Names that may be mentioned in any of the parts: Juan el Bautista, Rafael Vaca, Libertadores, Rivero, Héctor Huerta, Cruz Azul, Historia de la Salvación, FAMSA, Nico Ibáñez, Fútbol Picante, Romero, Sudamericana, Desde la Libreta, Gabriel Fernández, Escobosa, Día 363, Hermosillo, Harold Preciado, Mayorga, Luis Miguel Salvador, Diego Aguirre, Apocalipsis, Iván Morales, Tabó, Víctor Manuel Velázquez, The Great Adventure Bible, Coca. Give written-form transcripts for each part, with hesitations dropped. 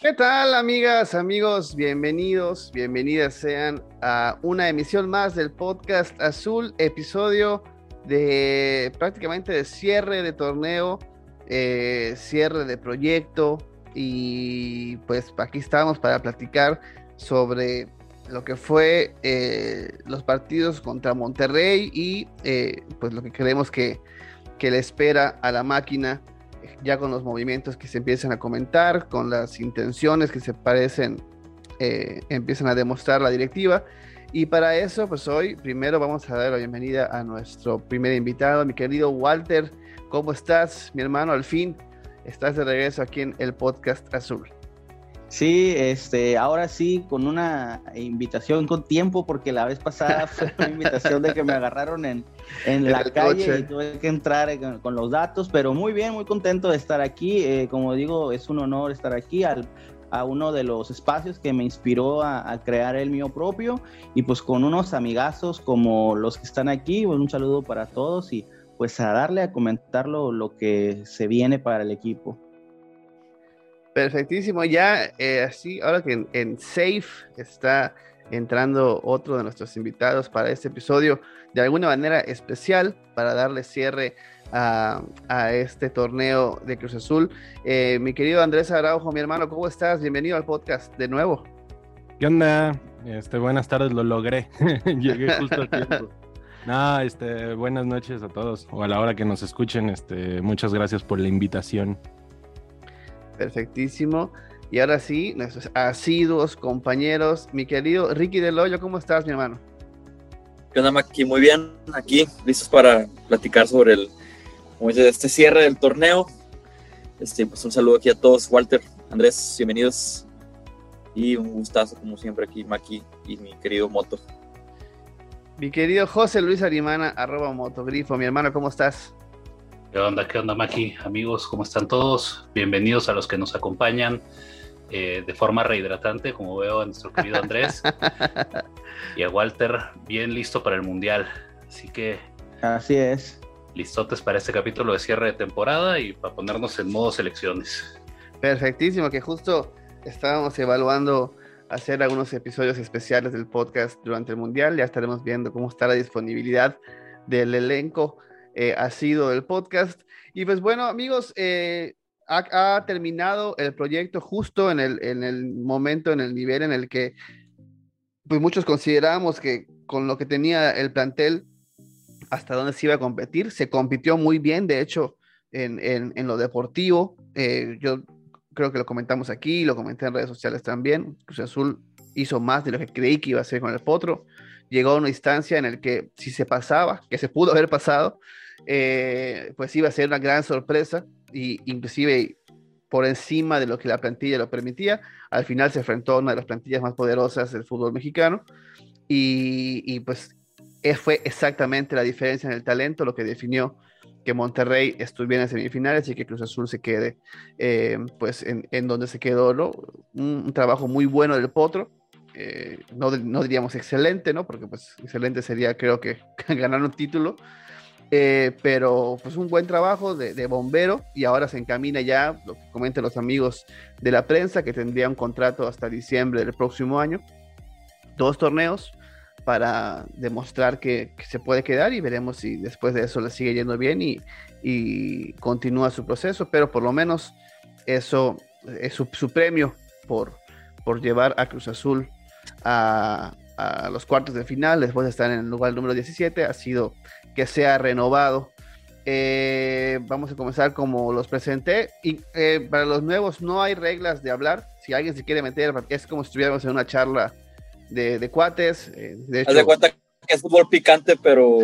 ¿Qué tal, amigas, amigos? Bienvenidos, bienvenidas sean a una emisión más del Podcast Azul, episodio de prácticamente de cierre de torneo, cierre de proyecto, y pues aquí estamos para platicar sobre lo que fue los partidos contra Monterrey y pues lo que creemos que le espera a la máquina, ya con los movimientos que se empiezan a comentar, con las intenciones que se parecen, empiezan a demostrar la directiva. Y para eso, pues hoy primero vamos a dar la bienvenida a nuestro primer invitado, mi querido Walter. ¿Cómo estás, mi hermano? Al fin estás de regreso aquí en el Podcast Azul. Sí, ahora sí, con una invitación con tiempo, porque la vez pasada fue una invitación de que me agarraron en la calle coche. Y tuve que entrar con los datos, pero muy bien, muy contento de estar aquí. Como digo, es un honor estar aquí a uno de los espacios que me inspiró a crear el mío propio, y pues con unos amigazos como los que están aquí, pues un saludo para todos y pues a darle a comentar lo que se viene para el equipo. Perfectísimo, ya así, ahora que en Safe está entrando otro de nuestros invitados para este episodio, de alguna manera especial, para darle cierre a este torneo de Cruz Azul. Mi querido Andrés Araujo, mi hermano, ¿cómo estás? Bienvenido al podcast de nuevo. ¿Qué onda? Buenas tardes, lo logré, llegué justo a tiempo. No, buenas noches a todos, o a la hora que nos escuchen, muchas gracias por la invitación. Perfectísimo. Y ahora sí, nuestros asiduos compañeros, mi querido Ricky del Hoyo, ¿cómo estás, mi hermano? ¿Qué onda, Maki? Muy bien, aquí, listos para platicar sobre este cierre del torneo. Pues un saludo aquí a todos, Walter, Andrés, bienvenidos. Y un gustazo, como siempre, aquí, Maki y mi querido Moto. Mi querido José Luis Arimana, @motogrifo, mi hermano, ¿cómo estás? ¿Qué onda, Maki? Amigos, ¿cómo están todos? Bienvenidos a los que nos acompañan de forma rehidratante, como veo a nuestro querido Andrés y a Walter, bien listo para el Mundial. Así que... Así es. Listotes para este capítulo de cierre de temporada y para ponernos en modo selecciones. Perfectísimo, que justo estábamos evaluando hacer algunos episodios especiales del podcast durante el Mundial. Ya estaremos viendo cómo está la disponibilidad del elenco. Ha sido el podcast. Y pues bueno, amigos, ha terminado el proyecto justo en el momento, en el nivel en el que pues muchos considerábamos que con lo que tenía el plantel, hasta dónde se iba a competir. Se compitió muy bien, de hecho, en lo deportivo. Yo creo que lo comentamos aquí, lo comenté en redes sociales también. Cruz Azul hizo más de lo que creí que iba a hacer con el Potro. Llegó a una instancia en la que, si se pasaba, que se pudo haber pasado, pues iba a ser una gran sorpresa, y inclusive por encima de lo que la plantilla lo permitía. Al final se enfrentó a una de las plantillas más poderosas del fútbol mexicano, y pues fue exactamente la diferencia en el talento lo que definió que Monterrey estuviera en semifinales y que Cruz Azul se quede pues en donde se quedó, ¿no? Un trabajo muy bueno del Potro. No diríamos excelente, ¿no? Porque pues excelente sería, creo que ganar un título, pero pues un buen trabajo de bombero, y ahora se encamina ya, lo que comentan los amigos de la prensa, que tendría un contrato hasta diciembre del próximo año, 2 torneos para demostrar que se puede quedar, y veremos si después de eso le sigue yendo bien y continúa su proceso, pero por lo menos eso es su premio por llevar a Cruz Azul a los cuartos de final, después de estar en el lugar número 17, ha sido que sea renovado. Vamos a comenzar como los presenté, y para los nuevos no hay reglas de hablar. Si alguien se quiere meter, es como si estuviéramos en una charla de cuates. De hecho, haz de cuenta que es fútbol picante, pero...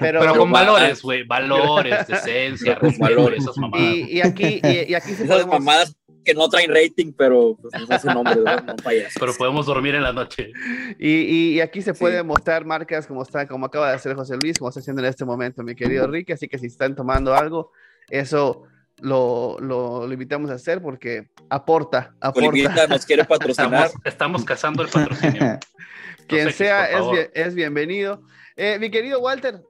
pero con valores, güey, valores, decencia, valores, esas mamadas. Y aquí se esas podemos... mamadas que no traen rating, pero pues, no es su nombre, no fallas. Pero podemos dormir en la noche. Y aquí se pueden mostrar marcas como acaba de hacer José Luis, como está haciendo en este momento mi querido Ricky, así que si están tomando algo, eso lo invitamos a hacer porque aporta. Olivita nos quiere patrocinar. Estamos cazando el patrocinio. Quien sea es bienvenido. Mi querido Walter,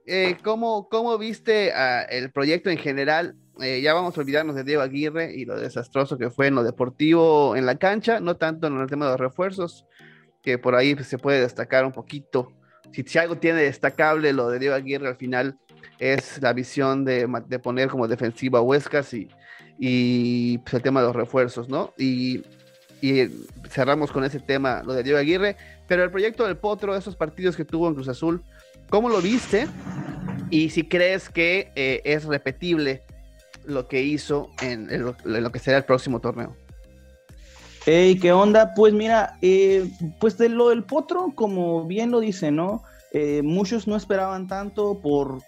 ¿cómo viste el proyecto en general? ya vamos a olvidarnos de Diego Aguirre y lo desastroso que fue en lo deportivo en la cancha, no tanto en el tema de los refuerzos, que por ahí pues, se puede destacar un poquito. Si algo tiene destacable lo de Diego Aguirre al final es la visión de poner como defensiva a Huescas y pues, el tema de los refuerzos, ¿no? Y cerramos con ese tema, lo de Diego Aguirre, pero el proyecto del Potro, esos partidos que tuvo en Cruz Azul, ¿cómo lo viste? Y si crees que es repetible lo que hizo en lo que será el próximo torneo. Hey, ¿qué onda? Pues mira, pues de lo del Potro, como bien lo dice, ¿no? Muchos no esperaban tanto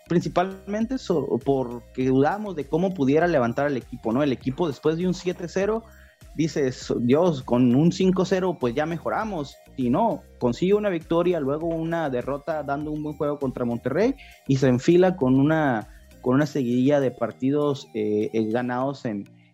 principalmente porque dudamos de cómo pudiera levantar el equipo, ¿no? El equipo después de un 7-0, dices, Dios, con un 5-0 pues ya mejoramos, y no, consigue una victoria, luego una derrota dando un buen juego contra Monterrey y se enfila con una seguidilla de partidos ganados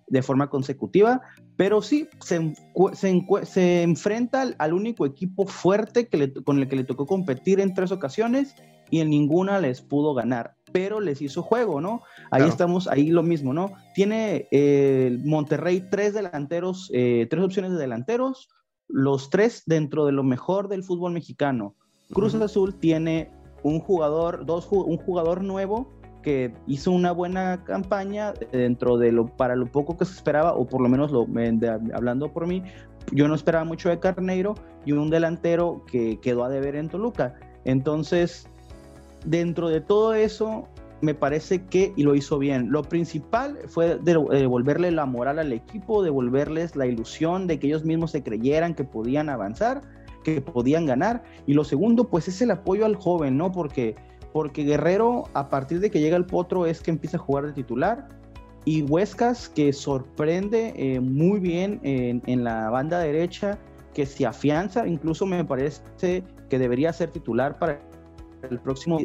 de forma consecutiva, pero sí, se enfrenta al único equipo fuerte con el que le tocó competir en 3 ocasiones y en ninguna les pudo ganar, pero les hizo juego, ¿no? Ahí claro. Estamos, ahí lo mismo, ¿no? Tiene Monterrey 3 delanteros, 3 opciones de delanteros, los 3 dentro de lo mejor del fútbol mexicano. Cruz Azul tiene un jugador nuevo que hizo una buena campaña dentro de para lo poco que se esperaba, o por lo menos hablando por mí, yo no esperaba mucho de Carneiro, y un delantero que quedó a deber en Toluca. Entonces, dentro de todo eso, me parece que y lo hizo bien. Lo principal fue devolverle la moral al equipo, devolverles la ilusión de que ellos mismos se creyeran que podían avanzar, que podían ganar. Y lo segundo, pues es el apoyo al joven, ¿no? Porque Guerrero, a partir de que llega el Potro, es que empieza a jugar de titular. Y Huescas, que sorprende muy bien en la banda derecha, que se afianza, incluso me parece que debería ser titular para el próximo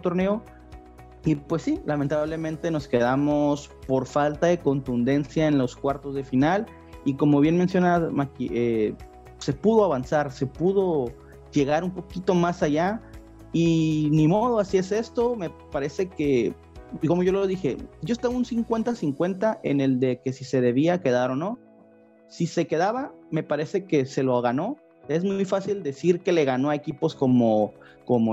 torneo. Y pues sí, lamentablemente nos quedamos por falta de contundencia en los cuartos de final, y como bien mencionas, Maki, se pudo avanzar, se pudo llegar un poquito más allá, y ni modo, así es esto. Me parece que, como yo lo dije, yo estaba un 50-50 en el de que si se debía quedar o no. Si se quedaba, me parece que se lo ganó. Es muy fácil decir que le ganó a equipos como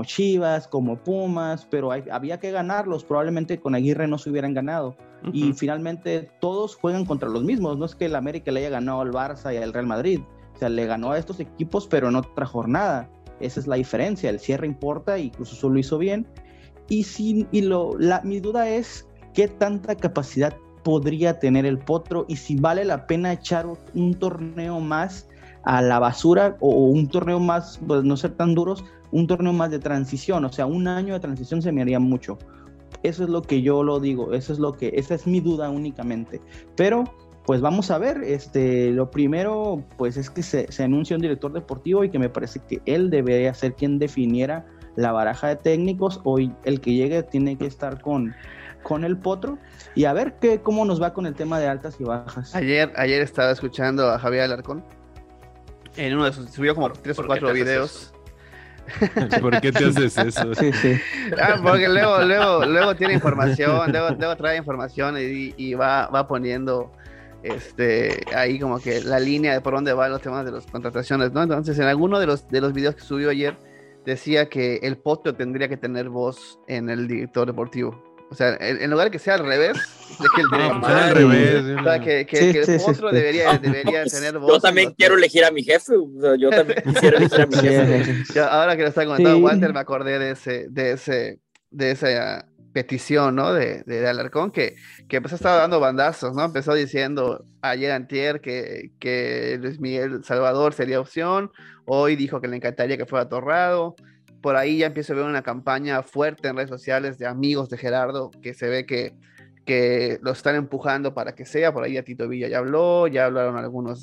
Chivas, como Pumas, pero había que ganarlos. Probablemente con Aguirre no se hubieran ganado. Uh-huh. Y finalmente todos juegan contra los mismos. No es que el América le haya ganado al Barça y al Real Madrid. O sea, le ganó a estos equipos, pero en otra jornada. Esa es la diferencia. El cierre importa y Cruz Azul lo hizo bien. Mi duda es qué tanta capacidad podría tener el Potro y si vale la pena echar un torneo más a la basura, o un torneo más, pues no ser tan duros, un torneo más de transición, o sea, un año de transición se me haría mucho. Eso es lo que yo lo digo, esa es mi duda únicamente. Pero pues vamos a ver, lo primero pues es que se anuncia un director deportivo, y que me parece que él debería ser quien definiera la baraja de técnicos. Hoy el que llegue tiene que estar con el Potro, y a ver cómo nos va con el tema de altas y bajas. Ayer estaba escuchando a Javier Alarcón en uno de sus, subió como 3 o 4 videos. ¿Por qué te haces eso? Sí. Porque luego tiene información, luego trae información y va poniendo ahí como que la línea de por dónde van los temas de las contrataciones, ¿no? Entonces, en alguno de los videos que subió ayer decía que el Potro tendría que tener voz en el director deportivo. O sea, en lugar de que sea al revés, de que el director, al revés, o sea, que el Potro debería tener voz. Yo también quiero elegir a mi jefe. Yo también quisiera elegir a mi jefe. Ahora que lo está comentando Walter, me acordé de esa petición, ¿no? De Alarcón, que empezó a estar dando bandazos, ¿no? Empezó diciendo ayer antier que Luis Miguel Salvador sería opción. Hoy dijo que le encantaría que fuera Torrado. Por ahí ya empiezo a ver una campaña fuerte en redes sociales de amigos de Gerardo, que se ve que lo están empujando para que sea. Por ahí ya Tito Villa ya hablaron algunos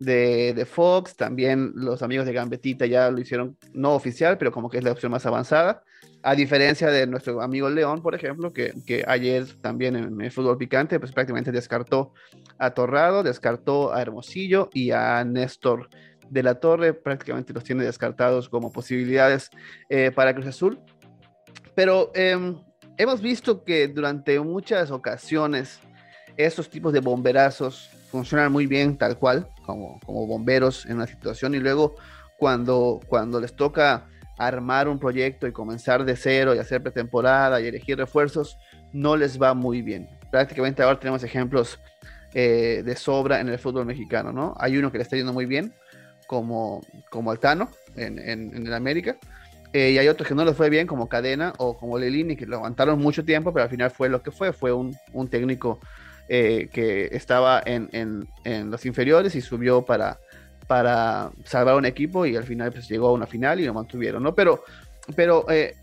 de Fox, también los amigos de Gambetita ya lo hicieron no oficial, pero como que es la opción más avanzada, a diferencia de nuestro amigo León, por ejemplo, que ayer también en Fútbol Picante, pues prácticamente descartó a Torrado, descartó a Hermosillo y a Néstor de la Torre, prácticamente los tiene descartados como posibilidades para Cruz Azul. Pero hemos visto que durante muchas ocasiones esos tipos de bomberazos funcionan muy bien, tal cual, como bomberos en una situación, y luego cuando les toca armar un proyecto y comenzar de cero y hacer pretemporada y elegir refuerzos, no les va muy bien. Prácticamente ahora tenemos ejemplos de sobra en el fútbol mexicano, ¿no? Hay uno que le está yendo muy bien, como Altano en el América, y hay otros que no les fue bien, como Cadena o como Lelini, que lo aguantaron mucho tiempo, pero al final fue lo que fue un técnico que estaba en los inferiores y subió para salvar un equipo, y al final pues llegó a una final y lo mantuvieron, ¿no? Pero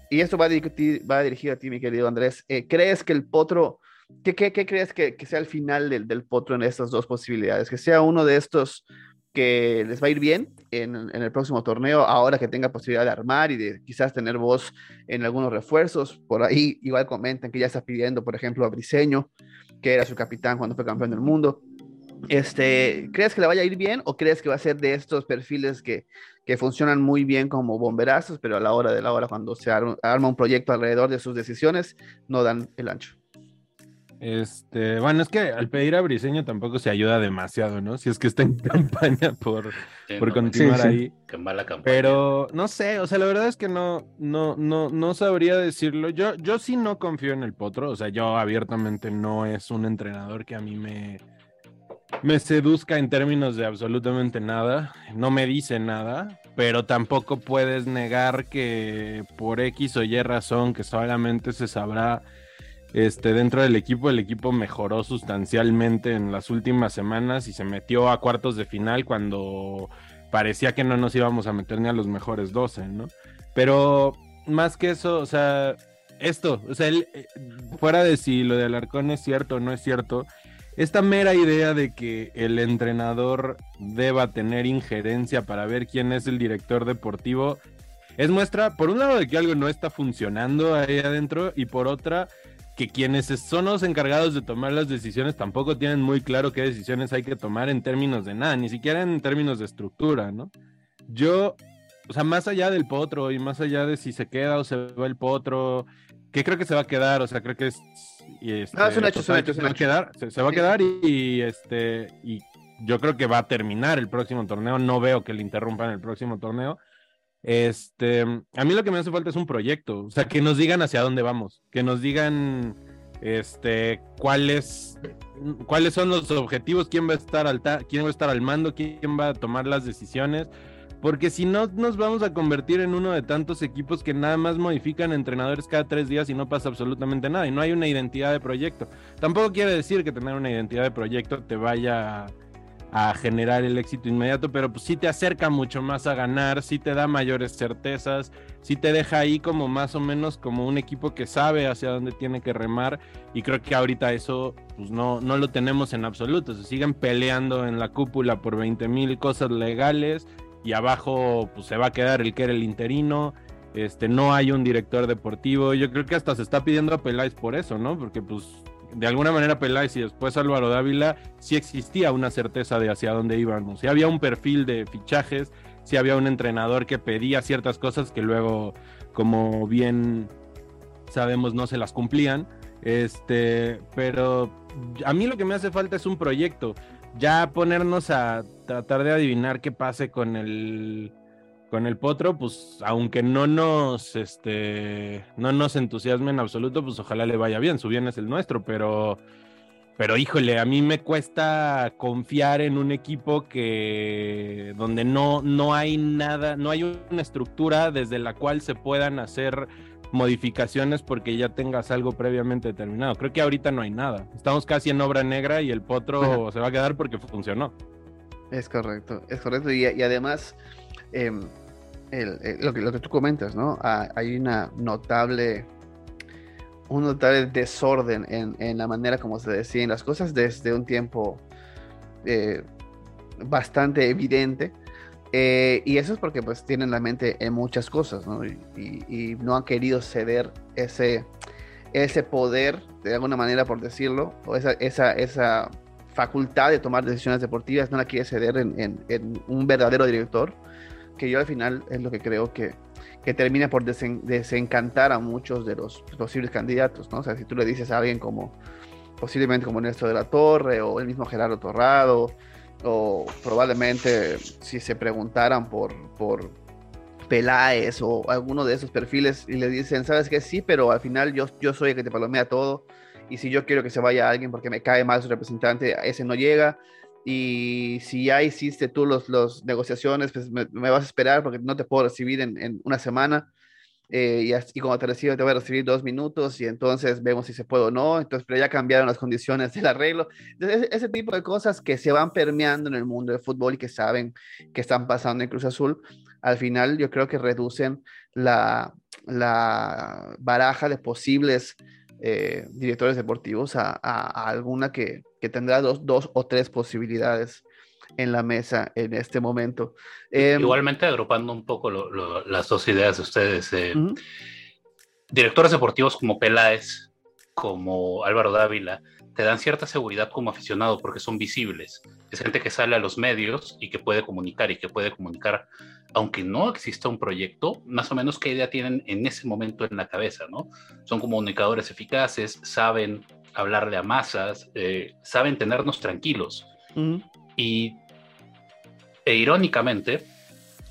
y esto va dirigido a ti, mi querido Andrés. ¿Crees que el Potro, qué crees que sea el final del Potro en estas dos posibilidades? Que sea uno de estos que les va a ir bien en el próximo torneo, ahora que tenga posibilidad de armar y de quizás tener voz en algunos refuerzos. Por ahí igual comentan que ya está pidiendo, por ejemplo, a Briseño, que era su capitán cuando fue campeón del mundo. ¿Crees que le vaya a ir bien, o crees que va a ser de estos perfiles que funcionan muy bien como bomberazos, pero a la hora de la hora, cuando se arma un proyecto alrededor de sus decisiones, no dan el ancho? Bueno, es que al pedir a Briseño tampoco se ayuda demasiado, ¿no? Si es que está en campaña por continuar ahí. Qué mala campaña. Pero no sé, o sea, la verdad es que no sabría decirlo. Yo sí no confío en el Potro, o sea, yo abiertamente no es un entrenador que a mí me seduzca en términos de absolutamente nada, no me dice nada, pero tampoco puedes negar que por X o Y razón que solamente se sabrá dentro del equipo. El equipo mejoró sustancialmente en las últimas semanas y se metió a cuartos de final cuando parecía que no nos íbamos a meter ni a los mejores 12, ¿no? Pero más que eso, él, fuera de si lo de Alarcón es cierto o no es cierto, esta mera idea de que el entrenador deba tener injerencia para ver quién es el director deportivo es muestra, por un lado, de que algo no está funcionando ahí adentro, y por otra, que quienes son los encargados de tomar las decisiones tampoco tienen muy claro qué decisiones hay que tomar en términos de nada, ni siquiera en términos de estructura, ¿no? Yo, o sea, más allá del Potro y más allá de si se queda o se va el Potro, que creo que se va a quedar, o sea, creo que es... Se va a quedar y yo creo que va a terminar el próximo torneo. No veo que le interrumpan el próximo torneo. A mí lo que me hace falta es un proyecto, o sea, que nos digan hacia dónde vamos, que nos digan cuáles son los objetivos, quién va a estar quién va a estar al mando, quién va a tomar las decisiones. Porque si no, nos vamos a convertir en uno de tantos equipos que nada más modifican entrenadores cada 3 días y no pasa absolutamente nada, y no hay una identidad de proyecto. Tampoco quiere decir que tener una identidad de proyecto te vaya a generar el éxito inmediato, pero pues sí te acerca mucho más a ganar, sí te da mayores certezas, sí te deja ahí como más o menos como un equipo que sabe hacia dónde tiene que remar, y creo que ahorita eso pues no lo tenemos en absoluto. Se siguen peleando en la cúpula por 20,000 cosas legales, y abajo pues se va a quedar el que era el interino, no hay un director deportivo. Yo creo que hasta se está pidiendo a Peláez por eso, ¿no? Porque pues de alguna manera Peláez y después Álvaro Dávila sí existía una certeza de hacia dónde íbamos, sí había un perfil de fichajes, sí había un entrenador que pedía ciertas cosas que luego, como bien sabemos, no se las cumplían, pero a mí lo que me hace falta es un proyecto. Ya ponernos a tratar de adivinar qué pase con el Potro, pues aunque no nos entusiasme en absoluto, pues ojalá le vaya bien, su bien es el nuestro, pero híjole, a mí me cuesta confiar en un equipo que donde no hay nada, no hay una estructura desde la cual se puedan hacer modificaciones porque ya tengas algo previamente determinado. Creo que ahorita no hay nada. Estamos casi en obra negra y el Potro se va a quedar porque funcionó. Es correcto. Y además, lo que tú comentas, ¿no? Hay un notable desorden en la manera como se deciden las cosas desde un tiempo bastante evidente. Y eso es porque pues tienen la mente en muchas cosas, ¿no? Y no han querido ceder ese poder, de alguna manera por decirlo, o esa facultad de tomar decisiones deportivas, no la quiere ceder en un verdadero director, que yo al final es lo que creo que termina por desencantar a muchos de los posibles candidatos, ¿no? O sea, si tú le dices a alguien como posiblemente como Ernesto de la Torre o el mismo Gerardo Torrado, o probablemente si se preguntaran por Peláez o alguno de esos perfiles y le dicen, ¿sabes qué? Sí, pero al final yo soy el que te palomea todo, y si yo quiero que se vaya alguien porque me cae mal su representante, ese no llega, y si ya hiciste tú las negociaciones, pues me vas a esperar porque no te puedo recibir en una semana, y cuando te recibo te voy a recibir 2 minutos y entonces vemos si se puede o no, entonces, pero ya cambiaron las condiciones del arreglo. Entonces, ese tipo de cosas que se van permeando en el mundo del fútbol y que saben que están pasando en Cruz Azul, al final yo creo que reducen la baraja de posibles directores deportivos a alguna que tendrá dos o tres posibilidades en la mesa en este momento. Igualmente, agrupando un poco las dos ideas de ustedes, uh-huh. Directores deportivos como Peláez, como Álvaro Dávila, te dan cierta seguridad como aficionado porque son visibles. Es gente que sale a los medios y que puede comunicar, aunque no exista un proyecto, más o menos qué idea tienen en ese momento en la cabeza, ¿no? Son comunicadores eficaces, saben hablarle a masas, saben tenernos tranquilos. Uh-huh. E irónicamente,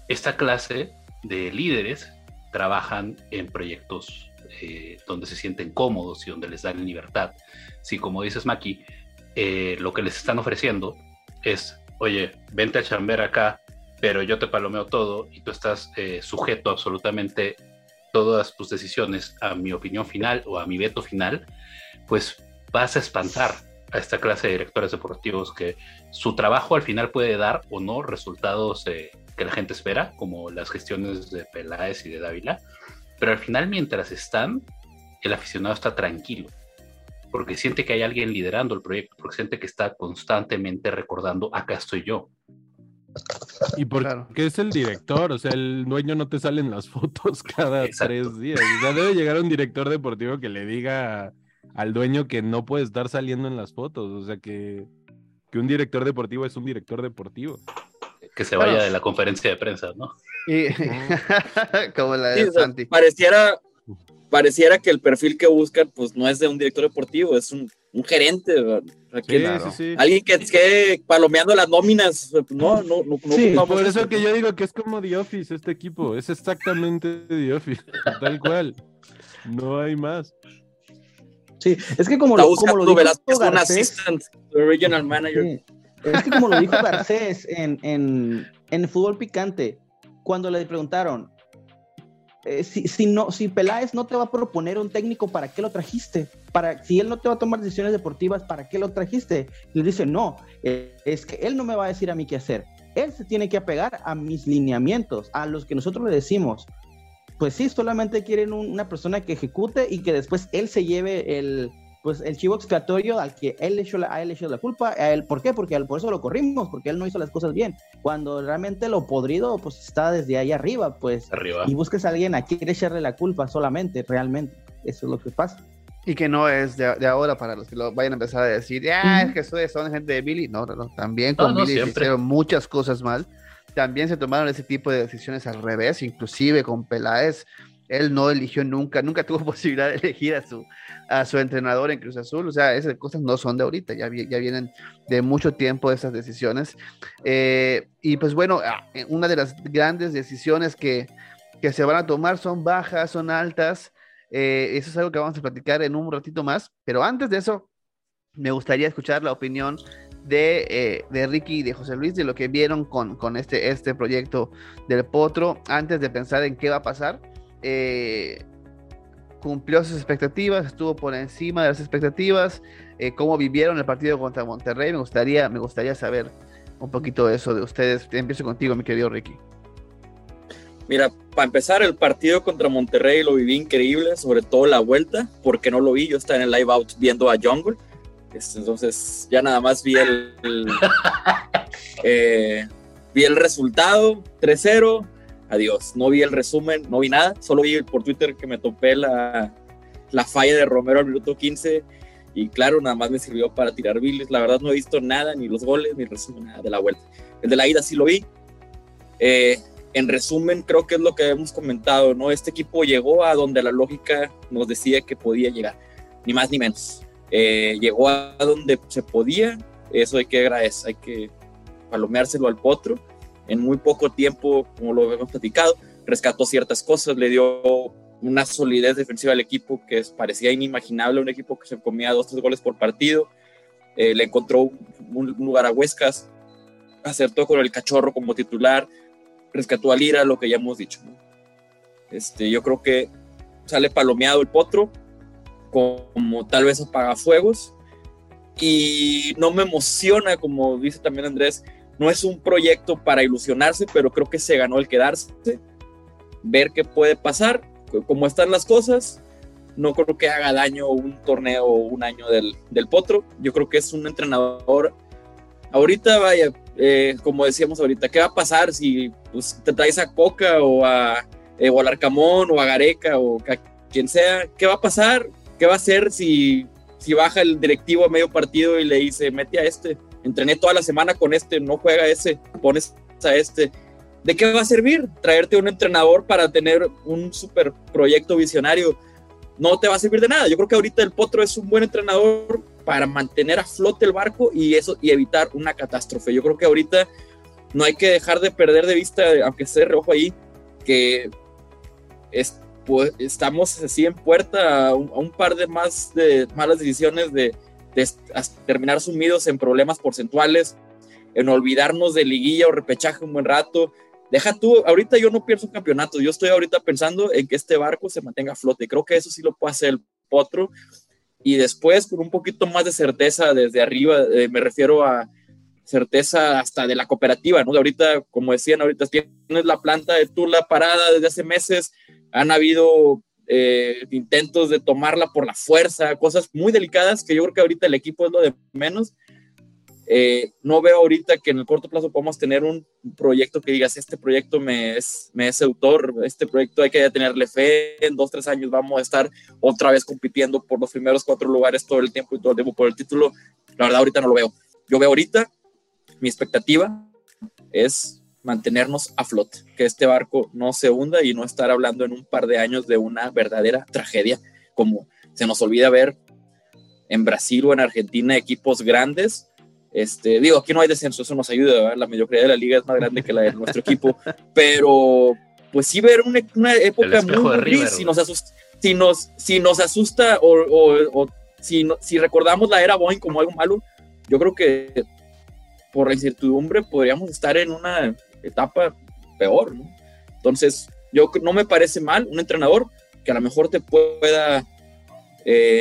esta clase de líderes trabajan en proyectos donde se sienten cómodos y donde les dan libertad. Si, como dices, Maki, lo que les están ofreciendo es, oye, vente a chambear acá, pero yo te palomeo todo y tú estás sujeto absolutamente todas tus decisiones a mi opinión final o a mi veto final, pues vas a espantar a esta clase de directores deportivos que su trabajo al final puede dar o no resultados que la gente espera, como las gestiones de Peláez y de Dávila, pero al final mientras están, el aficionado está tranquilo, porque siente que hay alguien liderando el proyecto, porque siente que está constantemente recordando, acá estoy yo. Y porque claro, es el director, o sea, el dueño no te sale en las fotos cada exacto 3 días. Ya debe llegar un director deportivo que le diga al dueño que no puede estar saliendo en las fotos, o sea, que un director deportivo es un director deportivo. Que se vaya de la conferencia de prensa, ¿no? Y como la de Santi. Pareciera que el perfil que buscan, pues, no es de un director deportivo, es un gerente, ¿verdad? Sí, claro. Sí. Alguien que esté palomeando las nóminas, no. Sí, por eso que yo digo que es como The Office, este equipo, es exactamente The Office, tal cual, no hay más. Sí, es que como lo dijo Garcés, regional manager. Sí, es que como lo dijo Garcés en Fútbol Picante, cuando le preguntaron si Peláez no te va a proponer un técnico, ¿para qué lo trajiste? Si él no te va a tomar decisiones deportivas, ¿para qué lo trajiste? Y él dice, no, es que él no me va a decir a mí qué hacer. Él se tiene que apegar a mis lineamientos, a los que nosotros le decimos. Pues sí, solamente quieren una persona que ejecute y que después él se lleve el chivo expiatorio al que él echó la culpa. A él, ¿por qué? Porque por eso lo corrimos, porque él no hizo las cosas bien. Cuando realmente lo podrido pues está desde ahí arriba, pues. Arriba. Y busques a alguien a quien echarle la culpa solamente, realmente. Eso es lo que pasa. Y que no es de ahora para los que lo vayan a empezar a decir, es que son gente de Billy. No, también con Billy se hicieron muchas cosas mal. También se tomaron ese tipo de decisiones al revés, inclusive con Peláez. Él no eligió nunca tuvo posibilidad de elegir a su entrenador en Cruz Azul. O sea, esas cosas no son de ahorita, ya vienen de mucho tiempo esas decisiones. Y pues bueno, una de las grandes decisiones que se van a tomar son bajas, son altas. Eso es algo que vamos a platicar en un ratito más. Pero antes de eso, me gustaría escuchar la opinión de Ricky y de José Luis, de lo que vieron con este proyecto del Potro, antes de pensar en qué va a pasar. Cumplió sus expectativas, estuvo por encima de las expectativas. Cómo vivieron el partido contra Monterrey, me gustaría saber un poquito de eso de ustedes. Empiezo contigo, mi querido Ricky. Mira, para empezar, el partido contra Monterrey lo viví increíble, sobre todo la vuelta, porque no lo vi, yo estaba en el live out viendo a Jungle. Entonces ya nada más vi el resultado 3-0, adiós, no vi el resumen, no vi nada, solo vi por Twitter que me topé la falla de Romero al minuto 15 y claro, nada más me sirvió para tirar bilis. La verdad no he visto nada, ni los goles, ni el resumen, nada de la vuelta. El de la ida sí lo vi, en resumen, creo que es lo que hemos comentado, ¿no? Este equipo llegó a donde la lógica nos decía que podía llegar, ni más ni menos. Llegó a donde se podía, eso hay que agradecer, hay que palomeárselo al Potro. En muy poco tiempo, como lo hemos platicado, rescató ciertas cosas, le dio una solidez defensiva al equipo que parecía inimaginable, un equipo que se comía 2-3 goles por partido, le encontró un lugar a Huescas, acertó con el Cachorro como titular, rescató a Lira, lo que ya hemos dicho, ¿no? Yo creo que sale palomeado el Potro, como tal vez apagafuegos, y no me emociona, como dice también Andrés, no es un proyecto para ilusionarse, pero creo que se ganó el quedarse, ver qué puede pasar, cómo están las cosas. No creo que haga daño un torneo o un año del Potro. Yo creo que es un entrenador, ahorita vaya, como decíamos ahorita, ¿qué va a pasar si pues, te traes a Coca o al Arcamón o a Gareca o a quien sea? ¿Qué va a pasar? ¿Qué va a hacer si baja el directivo a medio partido y le dice, mete a este, entrené toda la semana con este, no juega ese, pones a este? ¿De qué va a servir traerte un entrenador para tener un super proyecto visionario? No te va a servir de nada. Yo creo que ahorita el Potro es un buen entrenador para mantener a flote el barco y evitar una catástrofe. Yo creo que ahorita no hay que dejar de perder de vista, aunque esté de reojo ahí, que estamos así en puerta a un par de más de malas decisiones de terminar sumidos en problemas porcentuales, en olvidarnos de liguilla o repechaje un buen rato. Deja tú, ahorita yo no pienso en campeonato, yo estoy ahorita pensando en que este barco se mantenga a flote, creo que eso sí lo puede hacer el Potro, y después con un poquito más de certeza desde arriba, me refiero a certeza hasta de la cooperativa, ¿no? De ahorita, como decían, ahorita tienes la planta de Tula parada desde hace meses, han habido intentos de tomarla por la fuerza, cosas muy delicadas que yo creo que ahorita el equipo es lo de menos. No veo ahorita que en el corto plazo podamos tener un proyecto que digas, este proyecto me es seductor, este proyecto hay que tenerle fe, en 2-3 años vamos a estar otra vez compitiendo por los primeros 4 lugares todo el tiempo y todo el tiempo por el título. La verdad ahorita no lo veo. Yo veo ahorita, mi expectativa es mantenernos a flote, que este barco no se hunda y no estar hablando en un par de años de una verdadera tragedia, como se nos olvida ver en Brasil o en Argentina equipos grandes. Digo, aquí no hay descenso, eso nos ayuda, ¿verdad? La mediocridad de la liga es más grande que la de nuestro equipo, pero pues sí ver una época muy gris, si nos asusta si recordamos la era Boeing como algo malo, yo creo que por la incertidumbre podríamos estar en una etapa peor, ¿no? Entonces, yo no me parece mal un entrenador que a lo mejor te pueda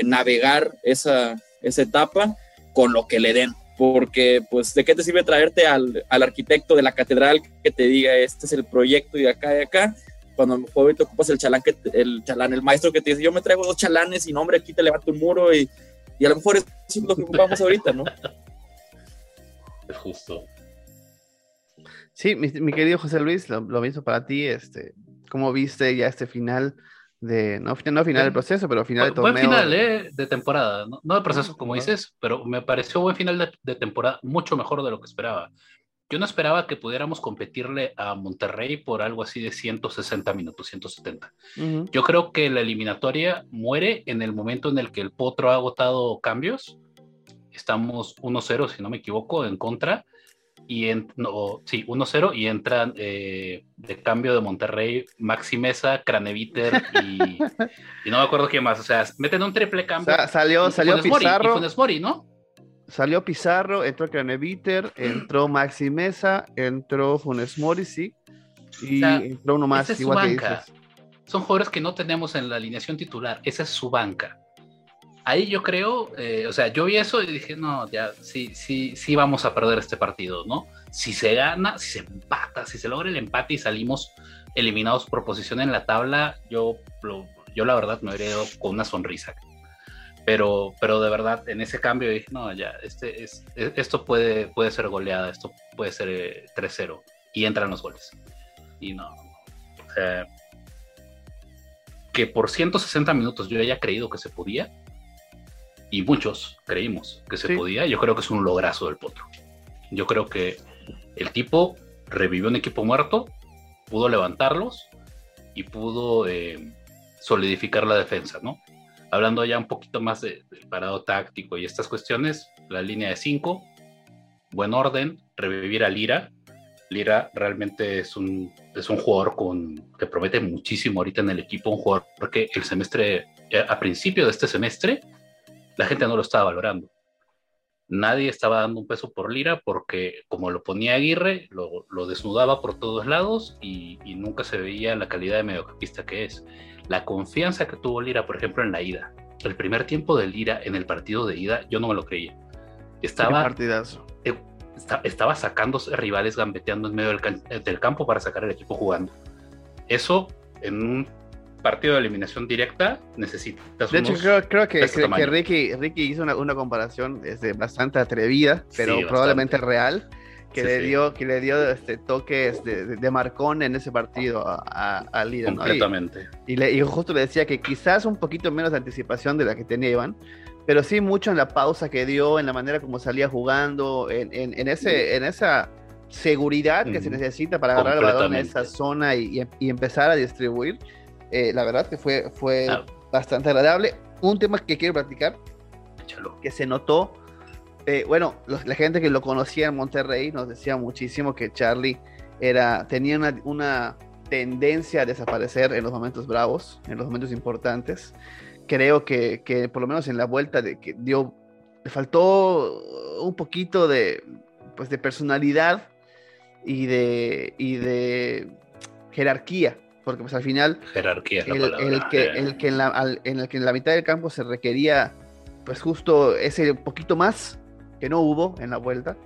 navegar esa etapa con lo que le den, porque pues de qué te sirve traerte al arquitecto de la catedral que te diga este es el proyecto y de acá, cuando a lo mejor te ocupas el maestro que te dice yo me traigo 2 chalanes y no hombre, aquí te levanto un muro y a lo mejor eso es lo que ocupamos ahorita, ¿no? Justo. Sí, mi querido José Luis, lo mismo para ti, ¿cómo viste ya este final de, no final del proceso, pero final de torneo? Buen final, de temporada, no de proceso como dices, pero me pareció buen final de temporada, mucho mejor de lo que esperaba. Yo no esperaba que pudiéramos competirle a Monterrey por algo así de 160 minutos, 170. Uh-huh. Yo creo que la eliminatoria muere en el momento en el que el Potro ha agotado cambios. Estamos 1-0, si no me equivoco, en contra. Sí, 1-0 y entran de cambio de Monterrey, Maxi Mesa, Craneviter y no me acuerdo quién más. O sea, meten un triple cambio. O sea, salió Pizarro. Funes Mori, ¿no? Salió Pizarro, entró Craneviter, entró Maxi Mesa, entró Funes Mori, sí. Y o sea, entró uno más. Esa es igual su banca. Que dices. Son jugadores que no tenemos en la alineación titular. Esa es su banca. Ahí yo creo, o sea, yo vi eso y dije, no, ya, sí vamos a perder este partido, ¿no? Si se gana, si se empata, si se logra el empate y salimos eliminados por posición en la tabla, yo la verdad me habría ido con una sonrisa. Pero de verdad, en ese cambio dije, no, ya, esto puede ser goleada, esto puede ser 3-0 y entran los goles. Y no, o sea, que por 160 minutos yo haya creído que se podía, y muchos creímos que se podía, yo creo que es un lograzo del Potro. Yo creo que el tipo revivió un equipo muerto, pudo levantarlos y pudo solidificar la defensa, ¿no? Hablando ya un poquito más del parado táctico y estas cuestiones, la línea de 5, buen orden, revivir a Lira. Lira realmente es un jugador que promete muchísimo ahorita en el equipo, un jugador porque el semestre, a principio de este semestre, la gente no lo estaba valorando. Nadie estaba dando un peso por Lira porque como lo ponía Aguirre, lo desnudaba por todos lados y nunca se veía la calidad de mediocampista que es. La confianza que tuvo Lira, por ejemplo, en la ida. El primer tiempo de Lira en el partido de ida, yo no me lo creía. Estaba, partidazo. Estaba sacando rivales, gambeteando en medio del campo para sacar al equipo jugando. Eso en un partido de eliminación directa necesitas. De hecho, creo que Ricky hizo una comparación bastante atrevida, pero sí, probablemente real, que le dio toques de marcón en ese partido a Lira. Completamente. ¿No? Y justo le decía que quizás un poquito menos de anticipación de la que tenía Iván, pero sí mucho en la pausa que dio, en la manera como salía jugando, en esa seguridad que se necesita para agarrar el balón en esa zona y empezar a distribuir. La verdad que fue bastante agradable. Un tema que quiero platicar, que se notó, la gente que lo conocía en Monterrey nos decía muchísimo que Charlie tenía una tendencia a desaparecer en los momentos bravos, en los momentos importantes. Creo que por lo menos en la vuelta le faltó un poquito de personalidad y de jerarquía. Porque pues al final jerarquía es la palabra, el que en la mitad del campo se requería pues justo ese poquito más que no hubo en la vuelta,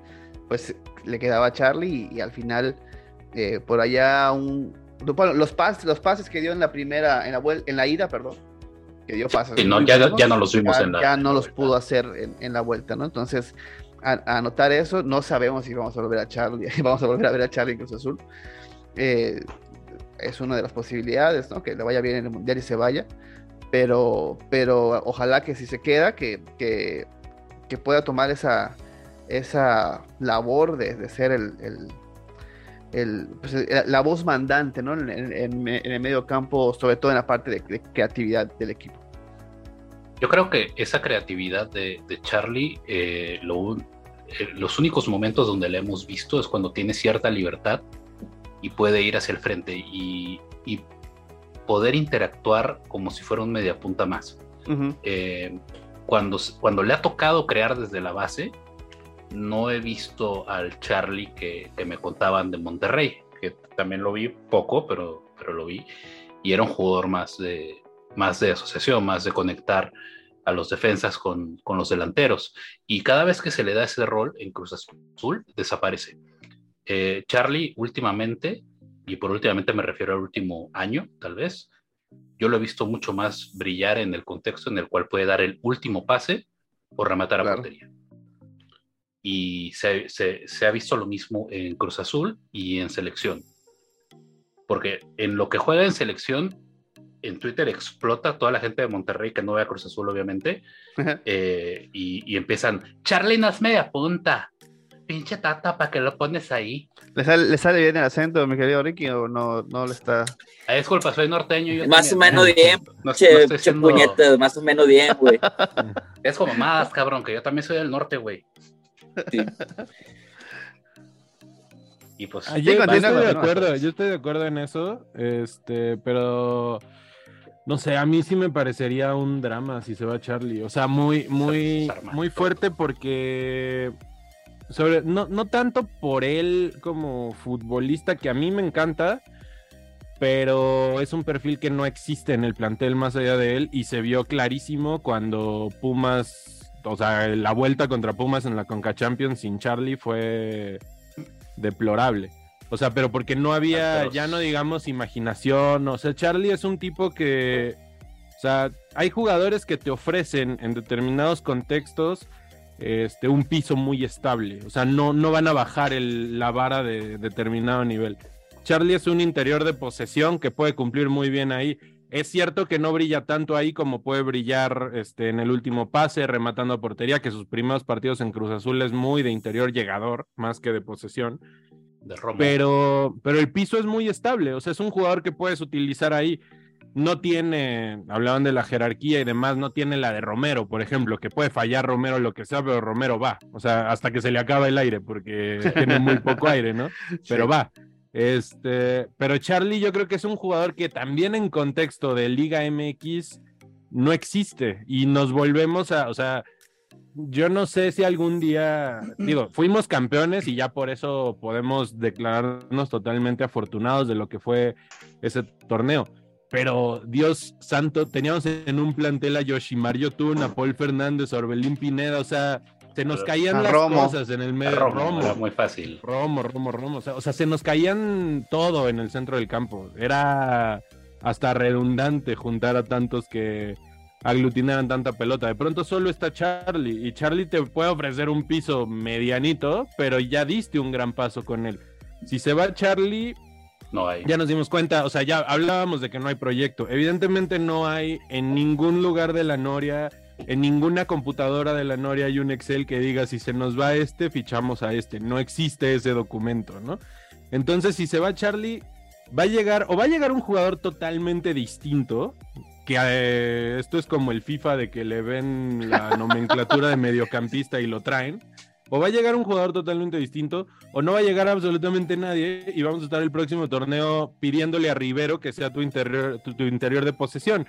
pues le quedaba a Charlie y al final por allá los pases que dio en la primera en la ida, perdón, que dio pases. Sí, ya no los vimos en la ya no los vuelta. Pudo hacer en la vuelta, ¿no? Entonces a anotar eso, no sabemos si vamos a volver a ver a Charlie en Cruz Azul. Es una de las posibilidades, ¿no? Que le vaya bien en el Mundial y se vaya, pero ojalá que si se queda, que pueda tomar esa labor de ser la voz mandante, ¿no? En el medio campo, sobre todo en la parte de creatividad del equipo. Yo creo que esa creatividad de Charlie, los únicos momentos donde la hemos visto es cuando tiene cierta libertad y puede ir hacia el frente y poder interactuar como si fuera un mediapunta más. Uh-huh. Cuando le ha tocado crear desde la base, no he visto al Charlie que me contaban de Monterrey, que también lo vi poco, pero lo vi, y era un jugador más de asociación, más de conectar a los defensas con los delanteros, y cada vez que se le da ese rol en Cruz Azul, desaparece. Charlie últimamente, y por últimamente me refiero al último año, tal vez, yo lo he visto mucho más brillar en el contexto en el cual puede dar el último pase o rematar a portería. Y se ha visto lo mismo en Cruz Azul y en selección. Porque en lo que juega en selección, en Twitter explota toda la gente de Monterrey que no ve a Cruz Azul, obviamente, y empiezan, Charlie no es media punta. Pinche tata, ¿para qué lo pones ahí? ¿Le sale bien el acento, mi querido Ricky, o no le está? Disculpa, soy norteño. Yo más también. O menos bien, no puñetas, más o menos bien, güey. Es como más, cabrón, que yo también soy del norte, güey. Sí. Y pues... Yo estoy de acuerdo en eso, pero... No sé, a mí sí me parecería un drama si se va Charlie. O sea, muy, muy, muy fuerte porque... No tanto por él como futbolista, que a mí me encanta, pero es un perfil que no existe en el plantel más allá de él, y se vio clarísimo cuando Pumas, o sea, la vuelta contra Pumas en la Conca Champions sin Charlie fue deplorable. O sea, pero porque no había, ya no digamos imaginación, o sea, Charlie es un tipo que, o sea, hay jugadores que te ofrecen en determinados contextos un piso muy estable, o sea, no van a bajar la vara de determinado nivel. Charlie es un interior de posesión que puede cumplir muy bien ahí. Es cierto que no brilla tanto ahí como puede brillar en el último pase, rematando a portería, que sus primeros partidos en Cruz Azul es muy de interior llegador, más que de posesión. de Romero. Pero el piso es muy estable, o sea, es un jugador que puedes utilizar ahí. No tiene, hablaban de la jerarquía y demás, no tiene la de Romero, por ejemplo, que puede fallar Romero lo que sea, pero Romero va, o sea, hasta que se le acaba el aire, porque tiene muy poco aire, ¿no? Pero sí. Va. Pero Charlie yo creo que es un jugador que también en contexto de Liga MX no existe, y nos volvemos a, o sea, yo no sé si algún día, digo, fuimos campeones y ya por eso podemos declararnos totalmente afortunados de lo que fue ese torneo. Pero, Dios santo, teníamos en un plantel a Yoshimar Yotun, a Paul Fernández, a Orbelín Pineda, o sea, se nos caían las cosas en el medio. Romo, era muy fácil. Romo, o sea, se nos caían todo en el centro del campo. Era hasta redundante juntar a tantos que aglutinaran tanta pelota. De pronto solo está Charlie, y Charlie te puede ofrecer un piso medianito, pero ya diste un gran paso con él. Si se va Charlie... No hay. Ya nos dimos cuenta, o sea, ya hablábamos de que no hay proyecto. Evidentemente no hay en ningún lugar de la Noria, en ninguna computadora de la Noria hay un Excel que diga si se nos va fichamos a . No existe ese documento, ¿no? Entonces, si se va Charlie, va a llegar un jugador totalmente distinto, que esto es como el FIFA de que le ven la nomenclatura de mediocampista y lo traen. O va a llegar un jugador totalmente distinto, o no va a llegar absolutamente nadie, y vamos a estar el próximo torneo pidiéndole a Rivero que sea tu interior de posesión.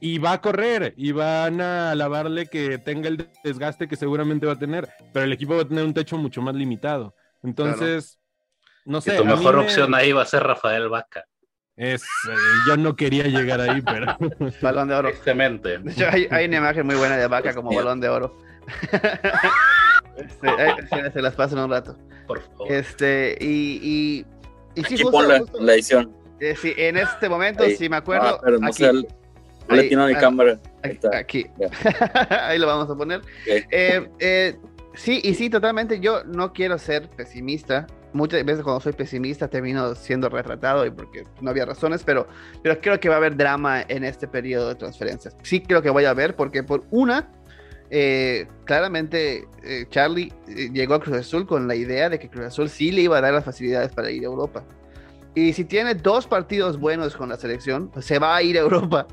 Y va a correr, y van a alabarle que tenga el desgaste que seguramente va a tener, pero el equipo va a tener un techo mucho más limitado. Entonces, claro. No sé. Y tu mejor opción ahí va a ser Rafael Vaca. Yo no quería llegar ahí, pero... Balón de oro. Exactamente. De hecho, hay una imagen muy buena de Vaca como balón de oro. Se las paso en un rato. Por favor. Y sí, aquí justo, justo la edición. Sí, en este momento, ahí. Si me acuerdo. Pero no sé. No le tiene mi cámara. Aquí. Yeah. Ahí lo vamos a poner. Okay. Sí, totalmente. Yo no quiero ser pesimista. Muchas veces cuando soy pesimista termino siendo retratado y porque no había razones, pero creo que va a haber drama en este periodo de transferencias. Sí creo que voy a ver, porque por una... claramente Charlie llegó a Cruz Azul con la idea de que Cruz Azul sí le iba a dar las facilidades para ir a Europa, y si tiene 2 partidos buenos con la selección, pues se va a ir a Europa.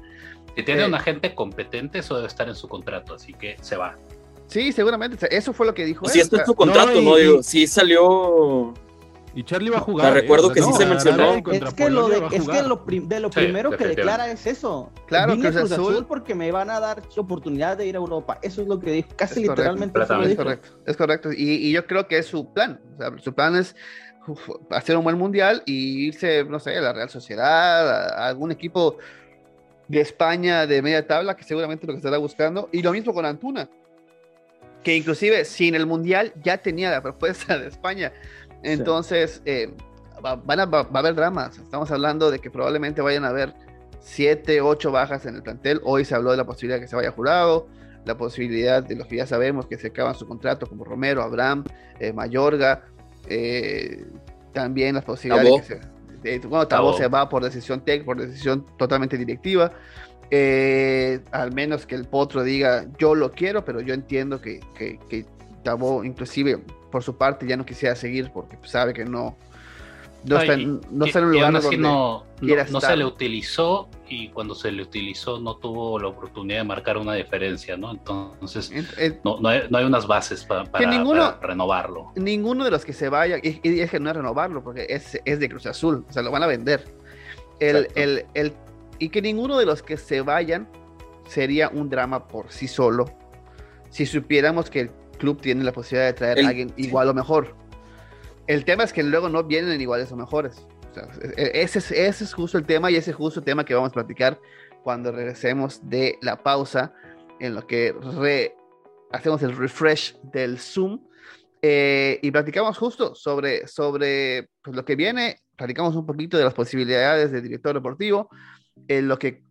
Si tiene un agente competente, eso debe estar en su contrato, así que se va. Sí, seguramente, o sea, eso fue lo que dijo. Si esto es su contrato, no digo, sí salió... Y Charlie va a jugar. Recuerdo que sí se mencionó. Es que lo primero que declara es eso. Claro, vine Cruz Azul porque me van a dar oportunidad de ir a Europa. Eso es lo que dijo, casi literalmente. Es correcto. Y yo creo que es su plan. O sea, su plan es hacer un buen mundial y irse, no sé, a la Real Sociedad, a algún equipo de España de media tabla, que seguramente es lo que estará buscando. Y lo mismo con Antuna, que inclusive sin el mundial ya tenía la propuesta de España. Entonces, va a haber dramas. Estamos hablando de que probablemente vayan a haber 7-8 bajas en el plantel. Hoy se habló de la posibilidad de que se vaya Jurado, la posibilidad de los que ya sabemos que se acaban su contrato, como Romero, Abraham, Mayorga, también las posibilidades de que Tabó se va por decisión totalmente directiva. Al menos que el Potro diga, yo lo quiero, pero yo entiendo que Tabó inclusive... por su parte ya no quisiera seguir porque sabe que no está en un lugar donde no se le utilizó, y cuando se le utilizó no tuvo la oportunidad de marcar una diferencia, ¿no? Entonces no hay unas bases para renovarlo. Ninguno de los que se vaya, y es que no es renovarlo porque es de Cruz Azul, o sea, lo van a vender. Y que ninguno de los que se vayan sería un drama por sí solo si supiéramos que el club tiene la posibilidad de traer a alguien igual o mejor. El tema es que luego no vienen iguales o mejores. O sea, ese es justo el tema, y ese es justo el tema que vamos a platicar cuando regresemos de la pausa, en lo que hacemos el refresh del Zoom, y platicamos justo sobre pues, lo que viene. Platicamos un poquito de las posibilidades de director deportivo, lo que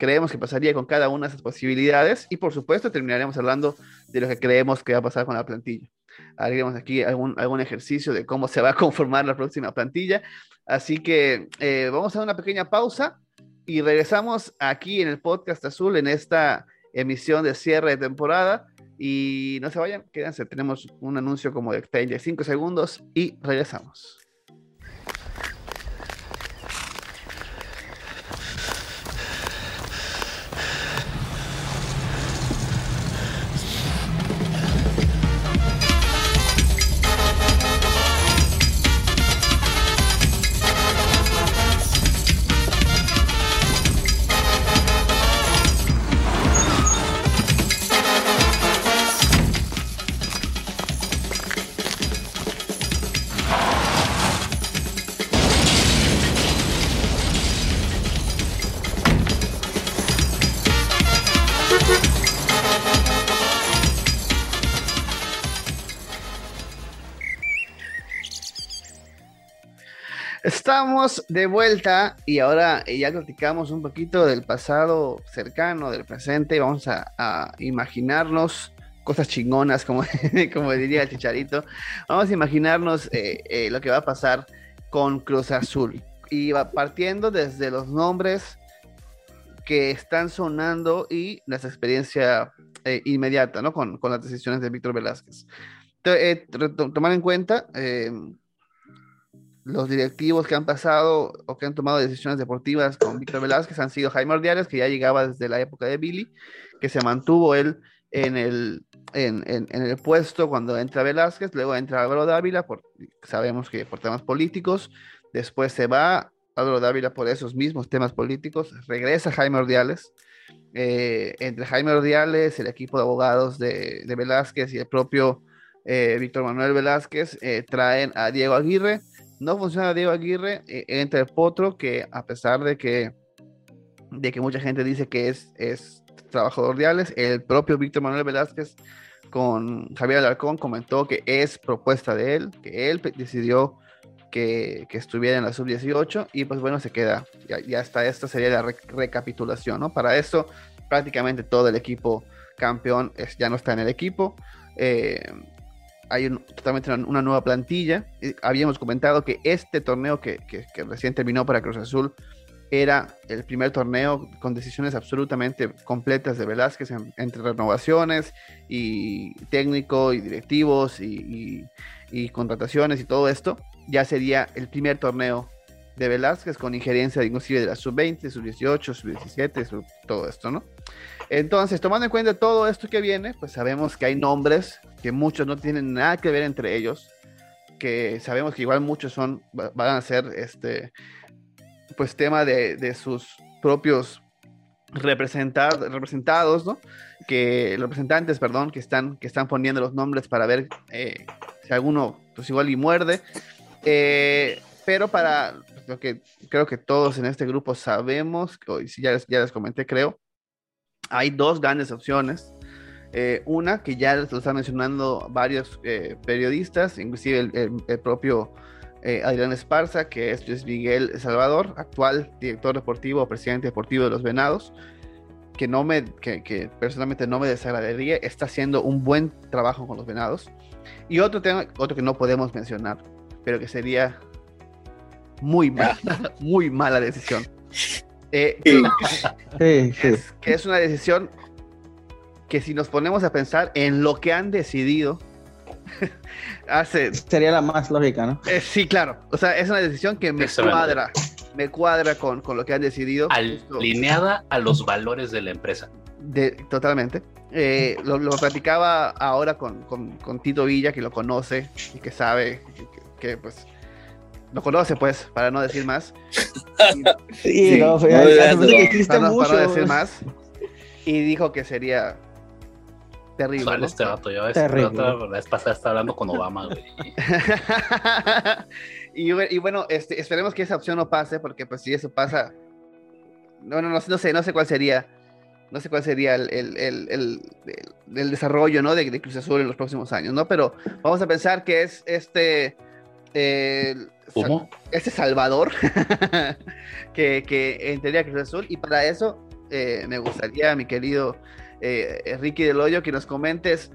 creemos que pasaría con cada una de esas posibilidades, y por supuesto terminaremos hablando de lo que creemos que va a pasar con la plantilla. Haremos aquí algún ejercicio de cómo se va a conformar la próxima plantilla, así que vamos a dar una pequeña pausa y regresamos aquí en el Podcast Azul en esta emisión de cierre de temporada, y no se vayan, quédense, tenemos un anuncio como de 35 segundos y regresamos. Estamos de vuelta y ahora ya platicamos un poquito del pasado cercano, del presente, y vamos a imaginarnos cosas chingonas, como diría el Chicharito. Vamos a imaginarnos lo que va a pasar con Cruz Azul. Y va partiendo desde los nombres que están sonando y las experiencias inmediatas, ¿no? Con las decisiones de Víctor Velázquez. Tomar en cuenta los directivos que han pasado o que han tomado decisiones deportivas con Víctor Velázquez han sido Jaime Ordiales, que ya llegaba desde la época de Billy, que se mantuvo él en el puesto cuando entra Velázquez, luego entra Álvaro Dávila, sabemos que por temas políticos, después se va Álvaro Dávila por esos mismos temas políticos, regresa Jaime Ordiales, entre Jaime Ordiales, el equipo de abogados de Velázquez y el propio Víctor Manuel Velázquez, traen a Diego Aguirre, no funciona Diego Aguirre, entra el Potro, que a pesar de que mucha gente dice que es trabajador de Ordiales, el propio Víctor Manuel Velázquez con Javier Alarcón comentó que es propuesta de él, que él decidió que estuviera en la sub-18 y pues bueno, se queda, ya hasta esta sería la recapitulación, ¿no? Para eso prácticamente todo el equipo campeón ya no está en el equipo, hay totalmente una nueva plantilla. Habíamos comentado que este torneo que recién terminó para Cruz Azul era el primer torneo con decisiones absolutamente completas de Velázquez entre renovaciones y técnico y directivos y contrataciones y todo esto. Ya sería el primer torneo de Velázquez con injerencia inclusive de la sub-20, sub-18, sub-17, todo esto, ¿no? Entonces, tomando en cuenta todo esto que viene, pues sabemos que hay nombres que muchos no tienen nada que ver entre ellos, que sabemos que igual muchos van a ser pues tema de sus propios representados, ¿no? Representantes, que están poniendo los nombres para ver si alguno, pues igual y muerde. Pero para lo que creo que todos en este grupo sabemos, y si ya les comenté, creo, hay dos grandes opciones. Una que ya lo están mencionando varios periodistas, inclusive el propio Adrián Esparza, que es Luis Miguel Salvador, actual director deportivo o presidente deportivo de los Venados, que personalmente no me desagradaría, está haciendo un buen trabajo con los Venados. Y otro que no podemos mencionar, pero que sería muy mala decisión. Que es una decisión que si nos ponemos a pensar en lo que han decidido, sería la más lógica, ¿no? Sí, claro. O sea, es una decisión que me cuadra con lo que han decidido. Alineada a los valores de la empresa. Totalmente. Lo platicaba ahora con Tito Villa, que lo conoce y que sabe que pues lo conoce, pues, para no decir más. Para no decir más. Y dijo que sería terrible. Sale, ¿no? Este rato, yo la vez pasada estaba hablando con Obama, güey. y bueno, esperemos que esa opción no pase, porque pues si eso pasa, no sé cuál sería. No sé cuál sería el desarrollo, ¿no? de Cruz Azul en los próximos años, ¿no? Pero vamos a pensar que es Salvador que entraría a Cruz Azul. Y para eso me gustaría, mi querido Ricky del Hoyo, que nos comentes,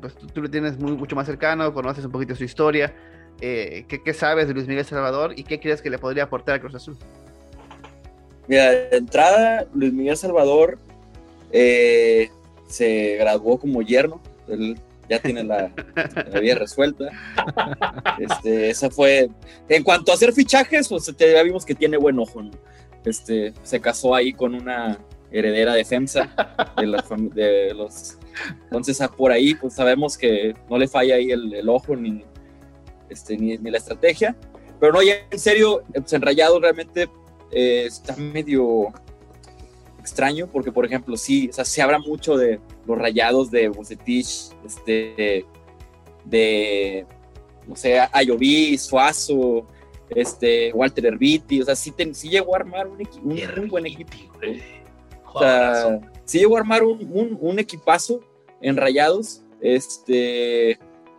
pues tú lo tienes mucho más cercano, conoces un poquito su historia, ¿qué sabes de Luis Miguel Salvador y qué crees que le podría aportar a Cruz Azul? Mira, de entrada, Luis Miguel Salvador se graduó como yerno, él ya tiene la vida resuelta. Esa fue, en cuanto a hacer fichajes, pues ya vimos que tiene buen ojo, ¿no? Se casó ahí con una heredera de FEMSA entonces por ahí pues sabemos que no le falla ahí el ojo ni la estrategia, pero no, ya en serio, pues, en Rayado realmente está medio extraño, porque por ejemplo sí, o sea, se habla mucho de los Rayados de Bucetich, no sé, Ayoví, Suazo, Walter Erviti, o sea, sí llegó a armar un buen equipo. O sea, sí llegó a armar un equipazo en Rayados,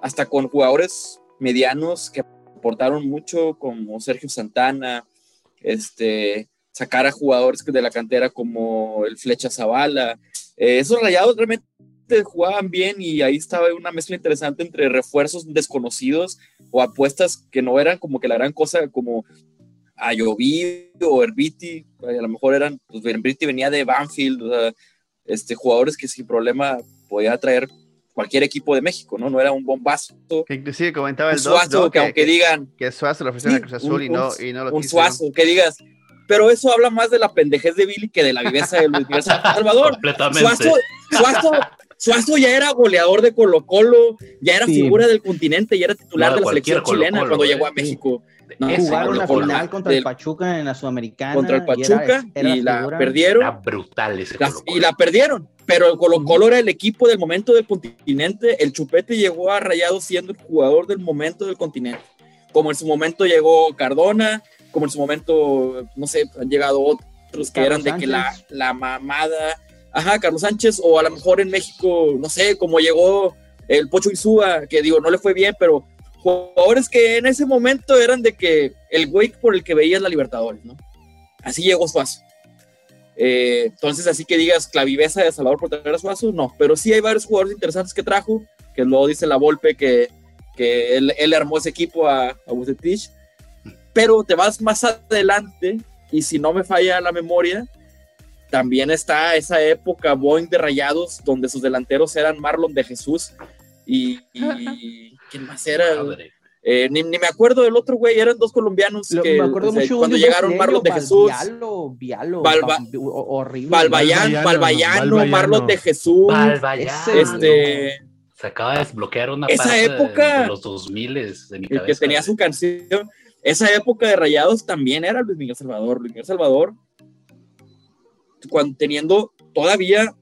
hasta con jugadores medianos que aportaron mucho, como Sergio Santana, sacar a jugadores de la cantera como el Flecha Zavala. Esos Rayados realmente jugaban bien y ahí estaba una mezcla interesante entre refuerzos desconocidos o apuestas que no eran como que la gran cosa, como Ayoví o Erviti. A lo mejor eran, pues Erviti venía de Banfield, o sea, jugadores que sin problema podía traer cualquier equipo de México, ¿no? No era un bombazo. Que inclusive comentaba el Suazo, ¿no? que aunque digan... Que Suazo lo ofrecieron a Cruz Azul y no lo quiso. Un Suazo, ¿no? Que digas... Pero eso habla más de la pendejez de Billy que de la viveza de Luis Miguel Salvador. Completamente. Suazo ya era goleador de Colo-Colo, ya era figura del continente, ya era titular de la selección chilena cuando llegó a México. No, jugaron la final contra el Pachuca en la Sudamericana. Contra el Pachuca y la perdieron. Era brutal ese Colo-Colo. Y la perdieron, pero el Colo-Colo era el equipo del momento del continente. El Chupete llegó a Rayados siendo el jugador del momento del continente. Como en su momento llegó Cardona, como en su momento, no sé, han llegado otros que eran de que la mamada... Ajá, Carlos Sánchez, o a lo mejor en México, no sé, como llegó el Pocho Insúa, que digo, no le fue bien, pero jugadores que en ese momento eran de que el güey por el que veías la Libertadores, ¿no? Así llegó Suazo. Entonces, así que digas, claviveza de Salvador por traer a Suazo, no, pero sí hay varios jugadores interesantes que trajo, que luego dice la Volpe que él armó ese equipo a Bucetich, pero te vas más adelante, y si no me falla la memoria, también está esa época Boeing de Rayados, donde sus delanteros eran Marlon de Jesús y ¿quién más era? Ni me acuerdo del otro güey, eran dos colombianos que cuando llegaron Marlon de Jesús, Balbayano, Marlon de Jesús, se acaba de desbloquear una esa parte época, de los 2000s de mi cabeza, que tenía su canción. Esa época de Rayados también era Luis Miguel Salvador cuando teniendo todavía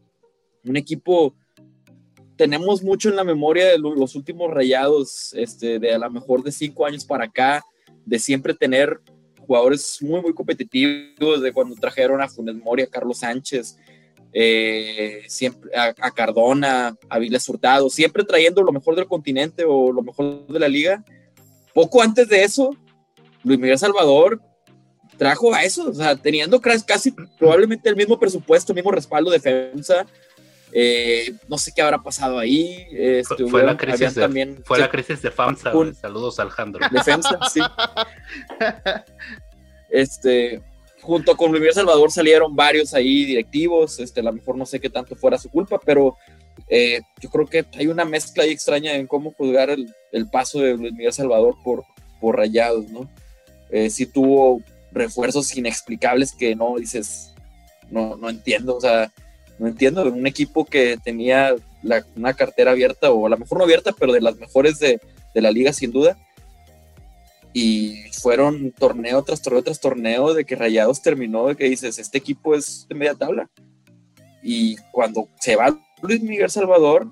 un equipo. Tenemos mucho en la memoria de los últimos Rayados, de a lo mejor de 5 años para acá, de siempre tener jugadores muy, muy competitivos, de cuando trajeron a Funes Mori, a Carlos Sánchez, siempre a Cardona, a Viles Hurtado, siempre trayendo lo mejor del continente o lo mejor de la liga. Poco antes de eso, Luis Miguel Salvador trajo a eso, o sea, teniendo casi probablemente el mismo presupuesto, el mismo respaldo de defensa, no sé qué habrá pasado ahí. Fue la crisis de FAMSA. Saludos, Alejandro. De FAMSA, sí. Junto con Luis Miguel Salvador salieron varios ahí directivos, a lo mejor no sé qué tanto fuera su culpa, pero yo creo que hay una mezcla ahí extraña en cómo juzgar el paso de Luis Miguel Salvador por Rayados, ¿no? Sí tuvo refuerzos inexplicables que no dices, no entiendo, o sea, no entiendo, un equipo que tenía una cartera abierta, o a lo mejor no abierta, pero de las mejores de la liga sin duda, y fueron torneo tras torneo tras torneo de que Rayados terminó de que dices, este equipo es de media tabla, y cuando se va Luis Miguel Salvador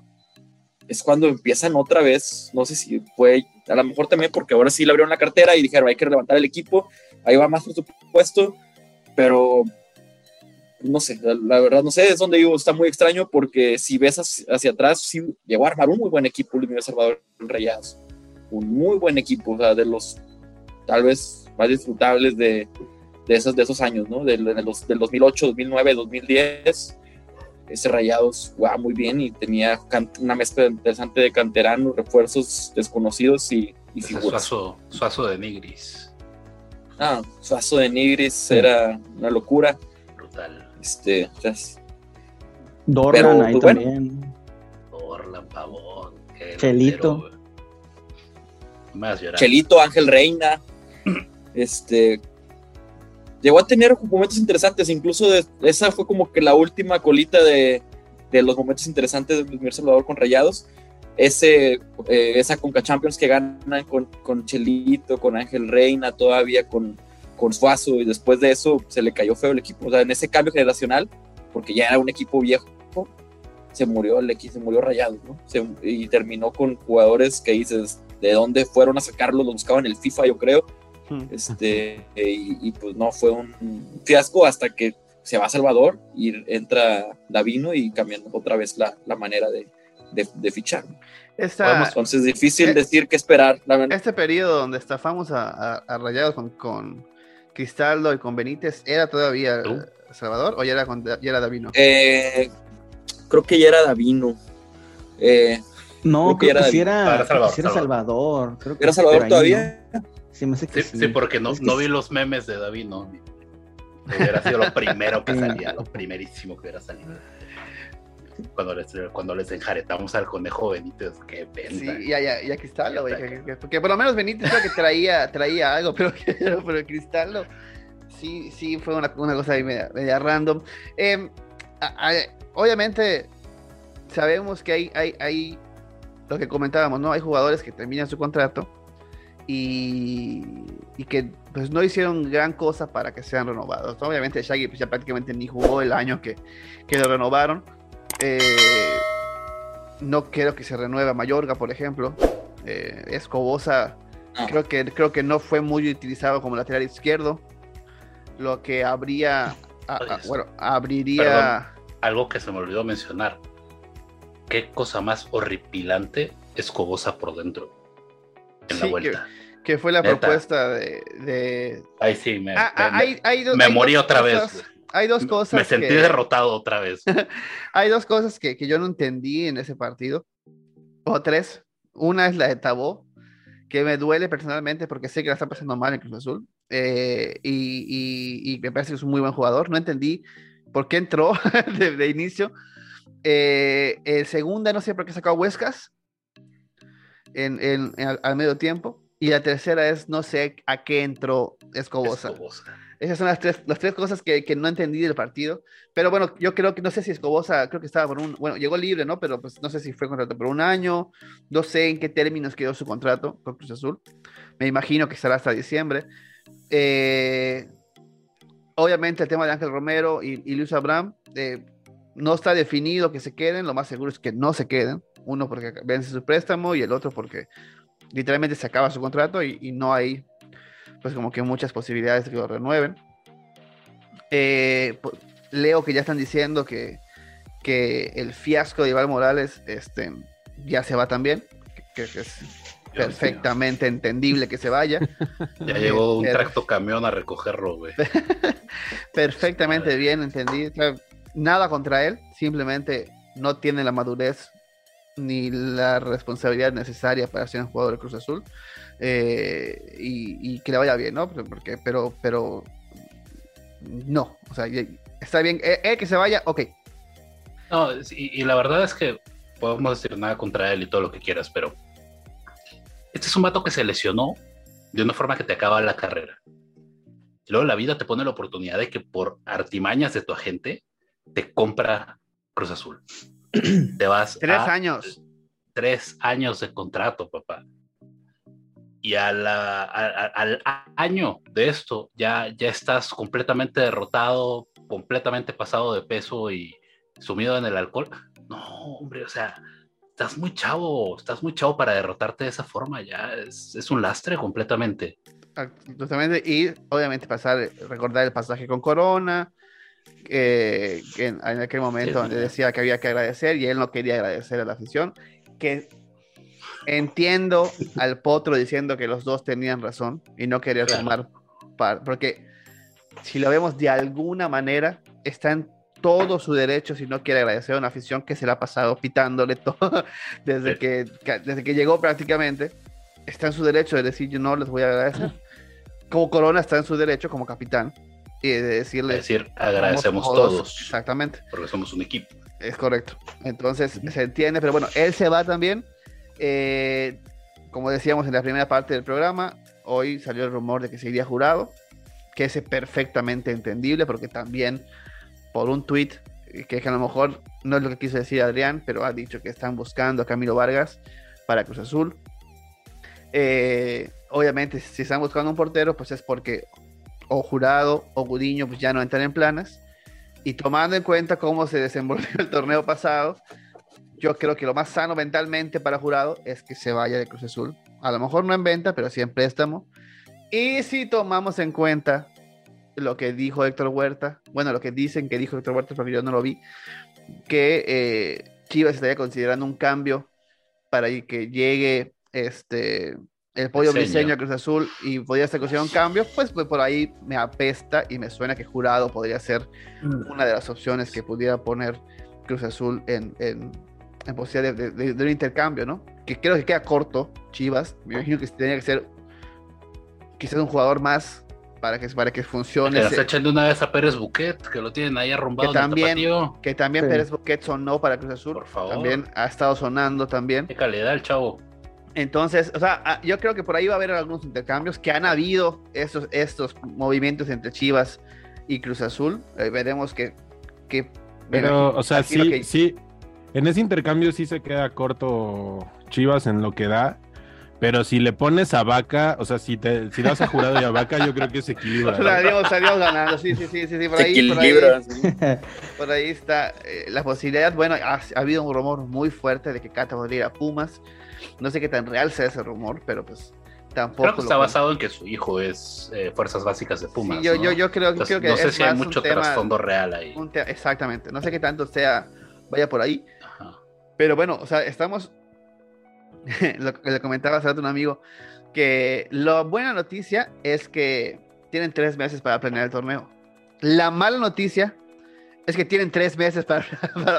es cuando empiezan otra vez, no sé si fue, a lo mejor también porque ahora sí le abrieron la cartera y dijeron, hay que levantar el equipo, ahí va más por supuesto, pero no sé, la verdad no sé, es donde digo, está muy extraño, porque si ves hacia atrás, sí llegó a armar un muy buen equipo Luis Miguel Salvador en Rayados, un muy buen equipo, o sea, de los tal vez más disfrutables de esos años, ¿no? Del 2008, 2009, 2010, ese Rayados jugaba muy bien y tenía una mezcla interesante de canteranos, refuerzos desconocidos y figuras. Suazo de Nigris. Ah, Suazo de Nigris era una locura. Brutal. Dorlan, pero, ahí bueno, también. Dorlan, Pavón. Chelito. Lutero, más llorando. Chelito, Ángel Reina. Llegó a tener momentos interesantes, incluso esa fue como que la última colita de los momentos interesantes de Luis Miguel Salvador con Rayados, esa Conca Champions que ganan con Chelito, con Ángel Reina, todavía con Suazo, y después de eso se le cayó feo el equipo, o sea, en ese cambio generacional, porque ya era un equipo viejo, se murió Rayados, ¿no? Y terminó con jugadores que dices, ¿de dónde fueron a sacarlos? Los buscaban en el FIFA, yo creo. Y pues no, fue un fiasco hasta que se va Salvador y entra Davino y cambiando otra vez la manera de fichar. Entonces es difícil decir qué esperar, la verdad. Este periodo donde estafamos a Rayados con Cristaldo y con Benítez, ¿era todavía Salvador o ya era Davino? Creo que ya era Davino. No, creo que sí era Salvador. ¿Era Salvador todavía? Sí, me hace que sí, porque no vi los memes de Davino. Hubiera sido lo primero que salía, lo primerísimo que hubiera salido. Cuando les enjaretamos al conejo Benítez, qué pena. Sí, ya Cristaldo, güey. Porque por lo menos Benítez creo que traía algo, pero Cristaldo sí fue una cosa ahí media random. Obviamente sabemos que hay lo que comentábamos, ¿no? Hay jugadores que terminan su contrato y que pues no hicieron gran cosa para que sean renovados. Obviamente Shaggy pues, ya prácticamente ni jugó el año que lo renovaron. No creo que se renueva Mayorga, por ejemplo. Escobosa creo que no fue muy utilizado como lateral izquierdo, lo que abriría. Perdón, algo que se me olvidó mencionar. Qué cosa más horripilante Escobosa por dentro en la vuelta. Que fue la ¿neta? Propuesta de... Ay, sí, me morí otra vez. Hay dos cosas. Me sentí derrotado otra vez. Hay dos cosas que yo no entendí en ese partido. O tres. Una es la de Tabó, que me duele personalmente porque sé que la está pasando mal en Cruz Azul. Y me parece que es un muy buen jugador. No entendí por qué entró de inicio. Segunda, no sé por qué sacó a Huescas al medio tiempo. Y la tercera es, no sé a qué entró Escobosa. Esas son las tres cosas que no entendí del partido. Pero bueno, yo creo que, no sé si Escobosa, creo que estaba por llegó libre, ¿no? Pero pues no sé si fue contrato por un año, no sé en qué términos quedó su contrato con Cruz Azul. Me imagino que estará hasta diciembre. Obviamente el tema de Ángel Romero y Luis Abraham, no está definido que se queden, lo más seguro es que no se queden. Uno porque vence su préstamo y el otro porque literalmente se acaba su contrato y no hay... pues como que muchas posibilidades de que lo renueven. Leo que ya están diciendo que el fiasco de Iván Morales ya se va también, que es perfectamente entendible que se vaya. Ya llegó un tractocamión a recogerlo, güey. Perfectamente bien entendido. Claro, nada contra él, simplemente no tiene la madurez ni la responsabilidad necesaria para ser un jugador de Cruz Azul. Y que le vaya bien, ¿no? Porque, pero no, o sea, está bien, que se vaya, ok. No, y la verdad es que podemos decir nada contra él y todo lo que quieras, pero este es un vato que se lesionó de una forma que te acaba la carrera. Y luego la vida te pone la oportunidad de que por artimañas de tu agente te compra Cruz Azul. Te vas 3 años. 3 años de contrato, papá. Y al año de esto ya estás completamente derrotado, completamente pasado de peso y sumido en el alcohol. No, hombre, o sea, estás muy chavo para derrotarte de esa forma. Ya es un lastre completamente. Justamente, y obviamente recordar el pasaje con Corona, en aquel momento donde decía que había que agradecer y él no quería agradecer a la afición, que... Entiendo al Potro diciendo que los dos tenían razón y no quería firmar, porque si lo vemos de alguna manera, está en todo su derecho si no quiere agradecer a una afición que se la ha pasado pitándole todo desde que llegó prácticamente. Está en su derecho de decir yo no les voy a agradecer. Como Corona está en su derecho como capitán y de decir agradecemos todos. Exactamente. Porque somos un equipo. Es correcto. Entonces se entiende, pero bueno, él se va también. Como decíamos en la primera parte del programa, hoy salió el rumor de que se iría Jurado, que es perfectamente entendible porque también por un tweet que a lo mejor no es lo que quiso decir Adrián, pero ha dicho que están buscando a Camilo Vargas para Cruz Azul. Obviamente si están buscando un portero pues es porque o Jurado o Gudiño pues ya no entran en planes, y tomando en cuenta cómo se desenvolvió el torneo pasado, yo creo que lo más sano mentalmente para Jurado es que se vaya de Cruz Azul. A lo mejor no en venta, pero sí en préstamo. Y si tomamos en cuenta lo que dijo Héctor Huerta, bueno, lo que dicen que dijo Héctor Huerta, porque yo no lo vi, que Chivas estaría considerando un cambio para que llegue el Pollo Briseño a Cruz Azul y podría ser considerado un cambio, pues por ahí me apesta y me suena que Jurado podría ser una de las opciones que pudiera poner Cruz Azul en posibilidad de un intercambio, ¿no? Que creo que queda corto Chivas, me imagino que tenía que ser quizás un jugador más para que funcione. Estás echando una vez a Pérez Buquet, que lo tienen ahí arrumbado que también sí. Pérez Buquet sonó para Cruz Azul, por favor. También ha estado sonando también. Qué calidad el chavo. Entonces, o sea, yo creo que por ahí va a haber algunos intercambios que han habido estos movimientos entre Chivas y Cruz Azul. Veremos que pero, o sea, sí, que... sí, en ese intercambio sí se queda corto Chivas en lo que da, pero si le pones a Vaca, o sea, si das a Jurado y a Vaca, yo creo que se equilibra. Adiós ganando, sí, por ahí está la posibilidad. Bueno, ha habido un rumor muy fuerte de que Cata podría ir a Pumas, no sé qué tan real sea ese rumor, pero pues tampoco. Creo que está basado en que su hijo es fuerzas básicas de Pumas. Sí, yo creo, entonces, creo que no sé si hay mucho trasfondo real ahí. Exactamente, no sé qué tanto sea, vaya por ahí. Ajá. Pero bueno, o sea, estamos lo que le comentaba hace rato a un amigo, que la buena noticia es que tienen 3 meses para planear el torneo. La mala noticia es que tienen 3 meses para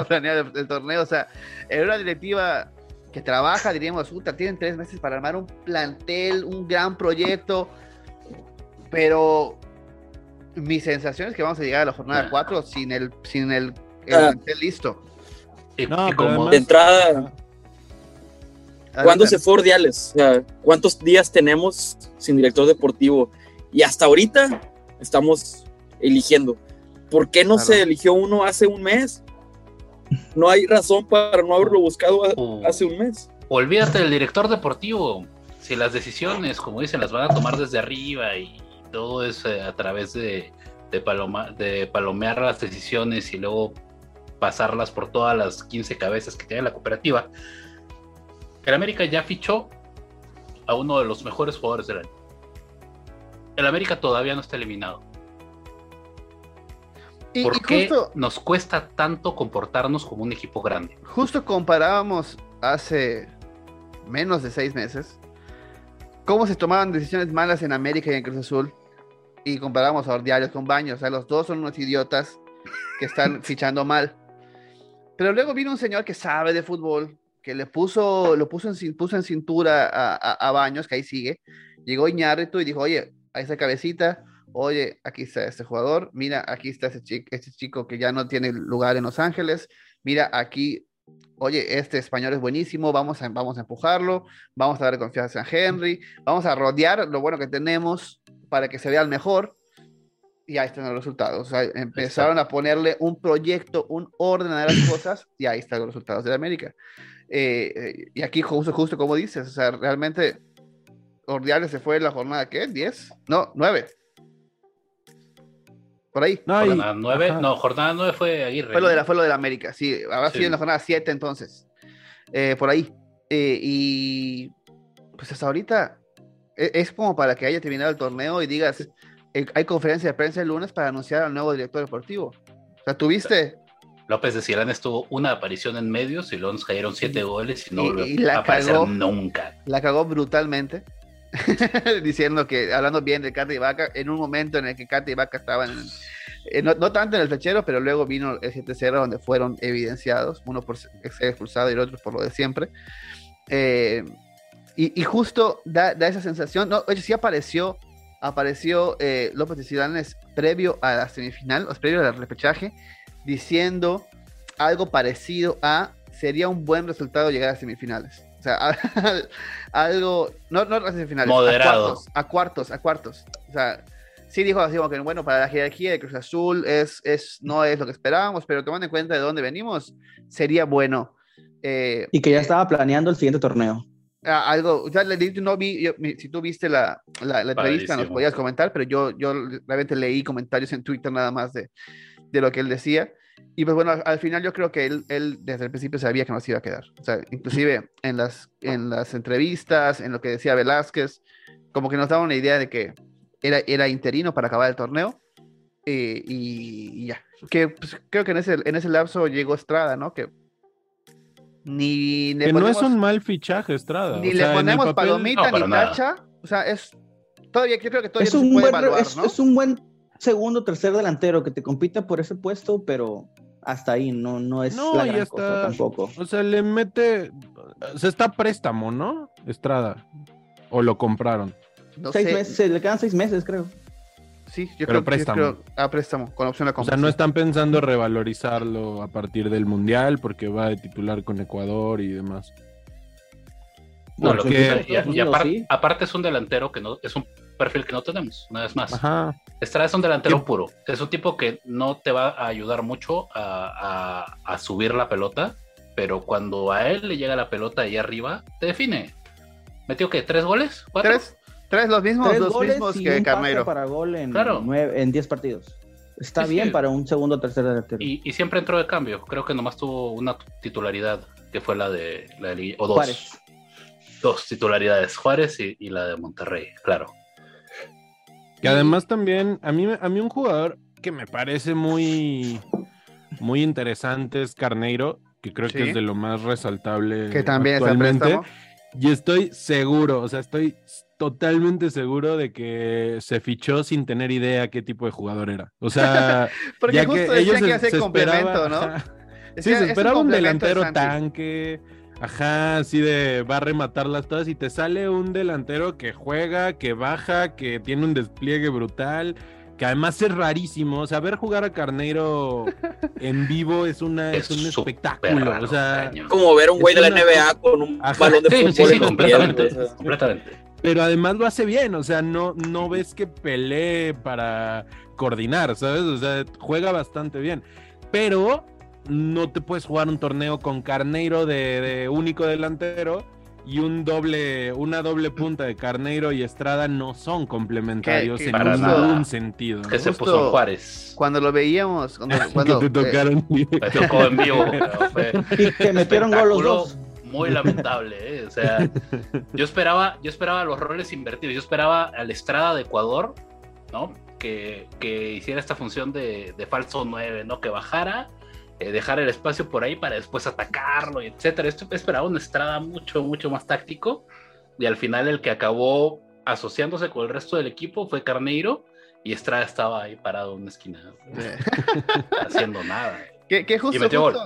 planear el torneo. O sea, en una directiva que trabaja, diríamos, tienen 3 meses para armar un plantel, un gran proyecto, pero mi sensación es que vamos a llegar a la jornada 4 sin el plantel listo. No, como de entrada, ¿cuándo se fue Ordiales? O sea, ¿cuántos días tenemos sin director deportivo? Y hasta ahorita estamos eligiendo. ¿Por qué no se eligió uno hace un mes? No hay razón para no haberlo buscado hace un mes. Olvídate del director deportivo. Si las decisiones, como dicen, las van a tomar desde arriba y todo es a través de palomear las decisiones y luego pasarlas por todas las 15 cabezas que tiene la cooperativa. El América ya fichó a uno de los mejores jugadores del año. El América todavía no está eliminado. ¿Por qué justo, nos cuesta tanto comportarnos como un equipo grande? Justo comparábamos hace menos de 6 meses cómo se tomaban decisiones malas en América y en Cruz Azul, y comparábamos a Ordiales con Baños. O sea, los dos son unos idiotas que están fichando mal. Pero luego vino un señor que sabe de fútbol, que lo puso en cintura a Baños, que ahí sigue. Llegó Iñárritu y dijo, oye, a esa cabecita... Oye, aquí está este jugador, mira, aquí está este chico que ya no tiene lugar en Los Ángeles, mira, aquí, oye, este español es buenísimo, vamos a empujarlo, vamos a dar confianza a Henry, vamos a rodear lo bueno que tenemos para que se vea el mejor, y ahí están los resultados. O sea, empezaron a ponerle un proyecto, un orden a las cosas, y ahí están los resultados de la América. Y aquí justo como dices, o sea, realmente Ordiales se fue en la jornada, ¿qué? ¿10? No, 9. Por ahí. No, jornada 9, ajá. No, jornada 9 fue Aguirre. Fue lo de la América, sí. Habrá sido en la jornada 7 entonces. Por ahí. Y pues hasta ahorita es como para que haya terminado el torneo y digas, hay conferencia de prensa el lunes para anunciar al nuevo director deportivo. O sea, tuviste... López de Sirán estuvo una aparición en medios y luego nos cayeron 7 goles y no volvió a aparecer nunca. La cagó brutalmente. Diciendo que, hablando bien de Cata y Vaca, en un momento en el que Cata y Vaca estaban no tanto en el flechero, pero luego vino el 7-0 donde fueron evidenciados, uno por ser expulsado y el otro por lo de siempre, y justo da esa sensación. No, oye, sí apareció López de Ciudadanes previo a la semifinal, o previo al repechaje, diciendo algo parecido a sería un buen resultado llegar a semifinales. O sea, algo, no a finales, moderado, a cuartos. O sea, sí dijo así como que, bueno, para la jerarquía de Cruz Azul no es lo que esperábamos, pero tomando en cuenta de dónde venimos, sería bueno. Y que ya estaba planeando el siguiente torneo. Algo, ya no vi, si tú viste la entrevista nos podías comentar, pero yo realmente leí comentarios en Twitter nada más de lo que él decía. Y pues bueno, al final yo creo que él desde el principio sabía que no se iba a quedar. O sea, inclusive en las entrevistas, en lo que decía Velázquez, como que nos daba una idea de que era interino para acabar el torneo. Y ya. Que, pues, creo que en ese lapso llegó Estrada, ¿no? Que Ni le que ponemos, no es un mal fichaje, Estrada. Ni o le sea, ponemos papel, palomita, no, ni tacha. Nada. O sea, es todavía, yo creo que todavía es un puede buen, evaluar, ¿no? Es un buen segundo, tercer delantero que te compita por ese puesto, pero hasta ahí no es no, la gran está, cosa tampoco. O sea, le mete, o sea, está préstamo, ¿no? Estrada. O lo compraron. No 6 meses, se le quedan 6 meses, creo. Sí, yo pero creo préstamo. Yo creo, préstamo, con opción a compra. O sea, no están pensando revalorizarlo a partir del Mundial porque va de titular con Ecuador y demás. No, porque... aparte es un delantero que no es un perfil que no tenemos, una vez más. Ajá. Estrada es un delantero puro, es un tipo que no te va a ayudar mucho a subir la pelota, pero cuando a él le llega la pelota ahí arriba, te define. ¿Metió qué? ¿3 goles? ¿4? Tres los mismos, 3 dos mismos que Carneiro. Para gol en 10 partidos. Está sí, bien sí. Para un segundo o tercer delantero. Y siempre entró de cambio. Creo que nomás tuvo una titularidad, que fue la de o dos. Juárez. Dos titularidades, Juárez y la de Monterrey, claro. Que además también, a mí un jugador que me parece muy, muy interesante es Carneiro, que creo que es de lo más resaltable que también actualmente. Y estoy seguro, o sea, estoy totalmente seguro de que se fichó sin tener idea qué tipo de jugador era. O sea, porque ya justo que ellos se complemento, ¿no? Ajá, es sí, que se esperaba un delantero tanque, ajá, así de va a rematarlas todas y te sale un delantero que juega, que baja, que tiene un despliegue brutal, que además es rarísimo. O sea, ver jugar a Carneiro en vivo es un espectáculo. Raro, o sea, como ver a un güey de la NBA con un balón de fútbol. Sí, completamente. Pero además lo hace bien, o sea, no ves que pelee para coordinar, ¿sabes? O sea, juega bastante bien. Pero no te puedes jugar un torneo con Carneiro de único delantero y una doble punta de Carneiro y Estrada no son complementarios en ningún sentido. Que se puso Juárez. Cuando lo veíamos... Cuando te tocaron. Me tocó en vivo. Y te metieron gol los dos. Muy lamentable, ¿eh? O sea, yo esperaba los roles invertidos. Yo esperaba al Estrada de Ecuador, ¿no? Que hiciera esta función de falso 9, ¿no? Que bajara, dejar el espacio por ahí para después atacarlo, etcétera. Esto esperaba un Estrada mucho, mucho más táctico. Y al final el que acabó asociándose con el resto del equipo fue Carneiro. Y Estrada estaba ahí parado en una esquina, haciendo nada. Que justo, y metió gol.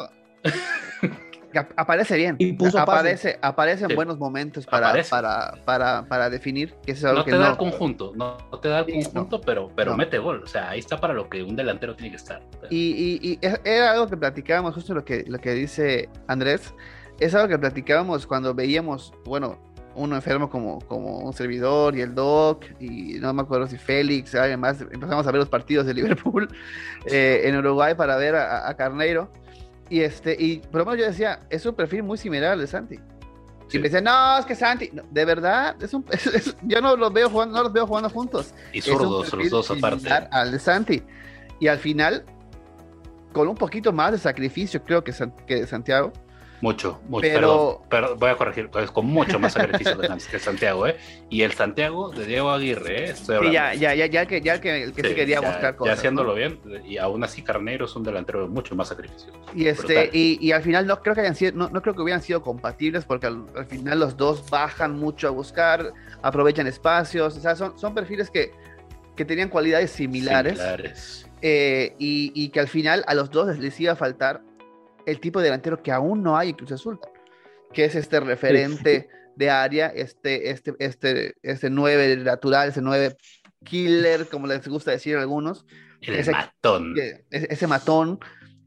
Aparece bien, y aparece en buenos momentos para definir que es algo no que no te da el conjunto, no te da el conjunto, no, pero no. Mete gol, o sea, ahí está para lo que un delantero tiene que estar. Y era algo que platicábamos, justo lo que dice Andrés, es algo que platicábamos cuando veíamos, bueno, uno enfermo como un servidor y el Doc, y no me acuerdo si Félix, además empezamos a ver los partidos de Liverpool en Uruguay para ver a Carneiro. Y por lo menos yo decía, es un perfil muy similar al de Santi. Sí. Y me decían, no, es que Santi, no, de verdad, yo no los veo jugando juntos. Y zurdos, los dos aparte. Al de Santi. Y al final, con un poquito más de sacrificio, creo que de Santiago. Mucho, pero voy a corregir, pues, con mucho más sacrificio que Santiago, ¿eh? Y el Santiago de Diego Aguirre, ¿eh? Sí, ya el que sí quería buscar cosas. Ya haciéndolo, ¿no? Bien, y aún así Carneiro es un delantero de mucho más sacrificio. Y y al final no creo que hayan sido, no creo que hubieran sido compatibles porque al final los dos bajan mucho a buscar, aprovechan espacios, o sea, son perfiles que tenían cualidades similares. Y que al final a los dos les iba a faltar el tipo de delantero que aún no hay en Cruz Azul, que es este referente de área, este 9 natural, ese 9 killer, como les gusta decir a algunos. Matón. Ese matón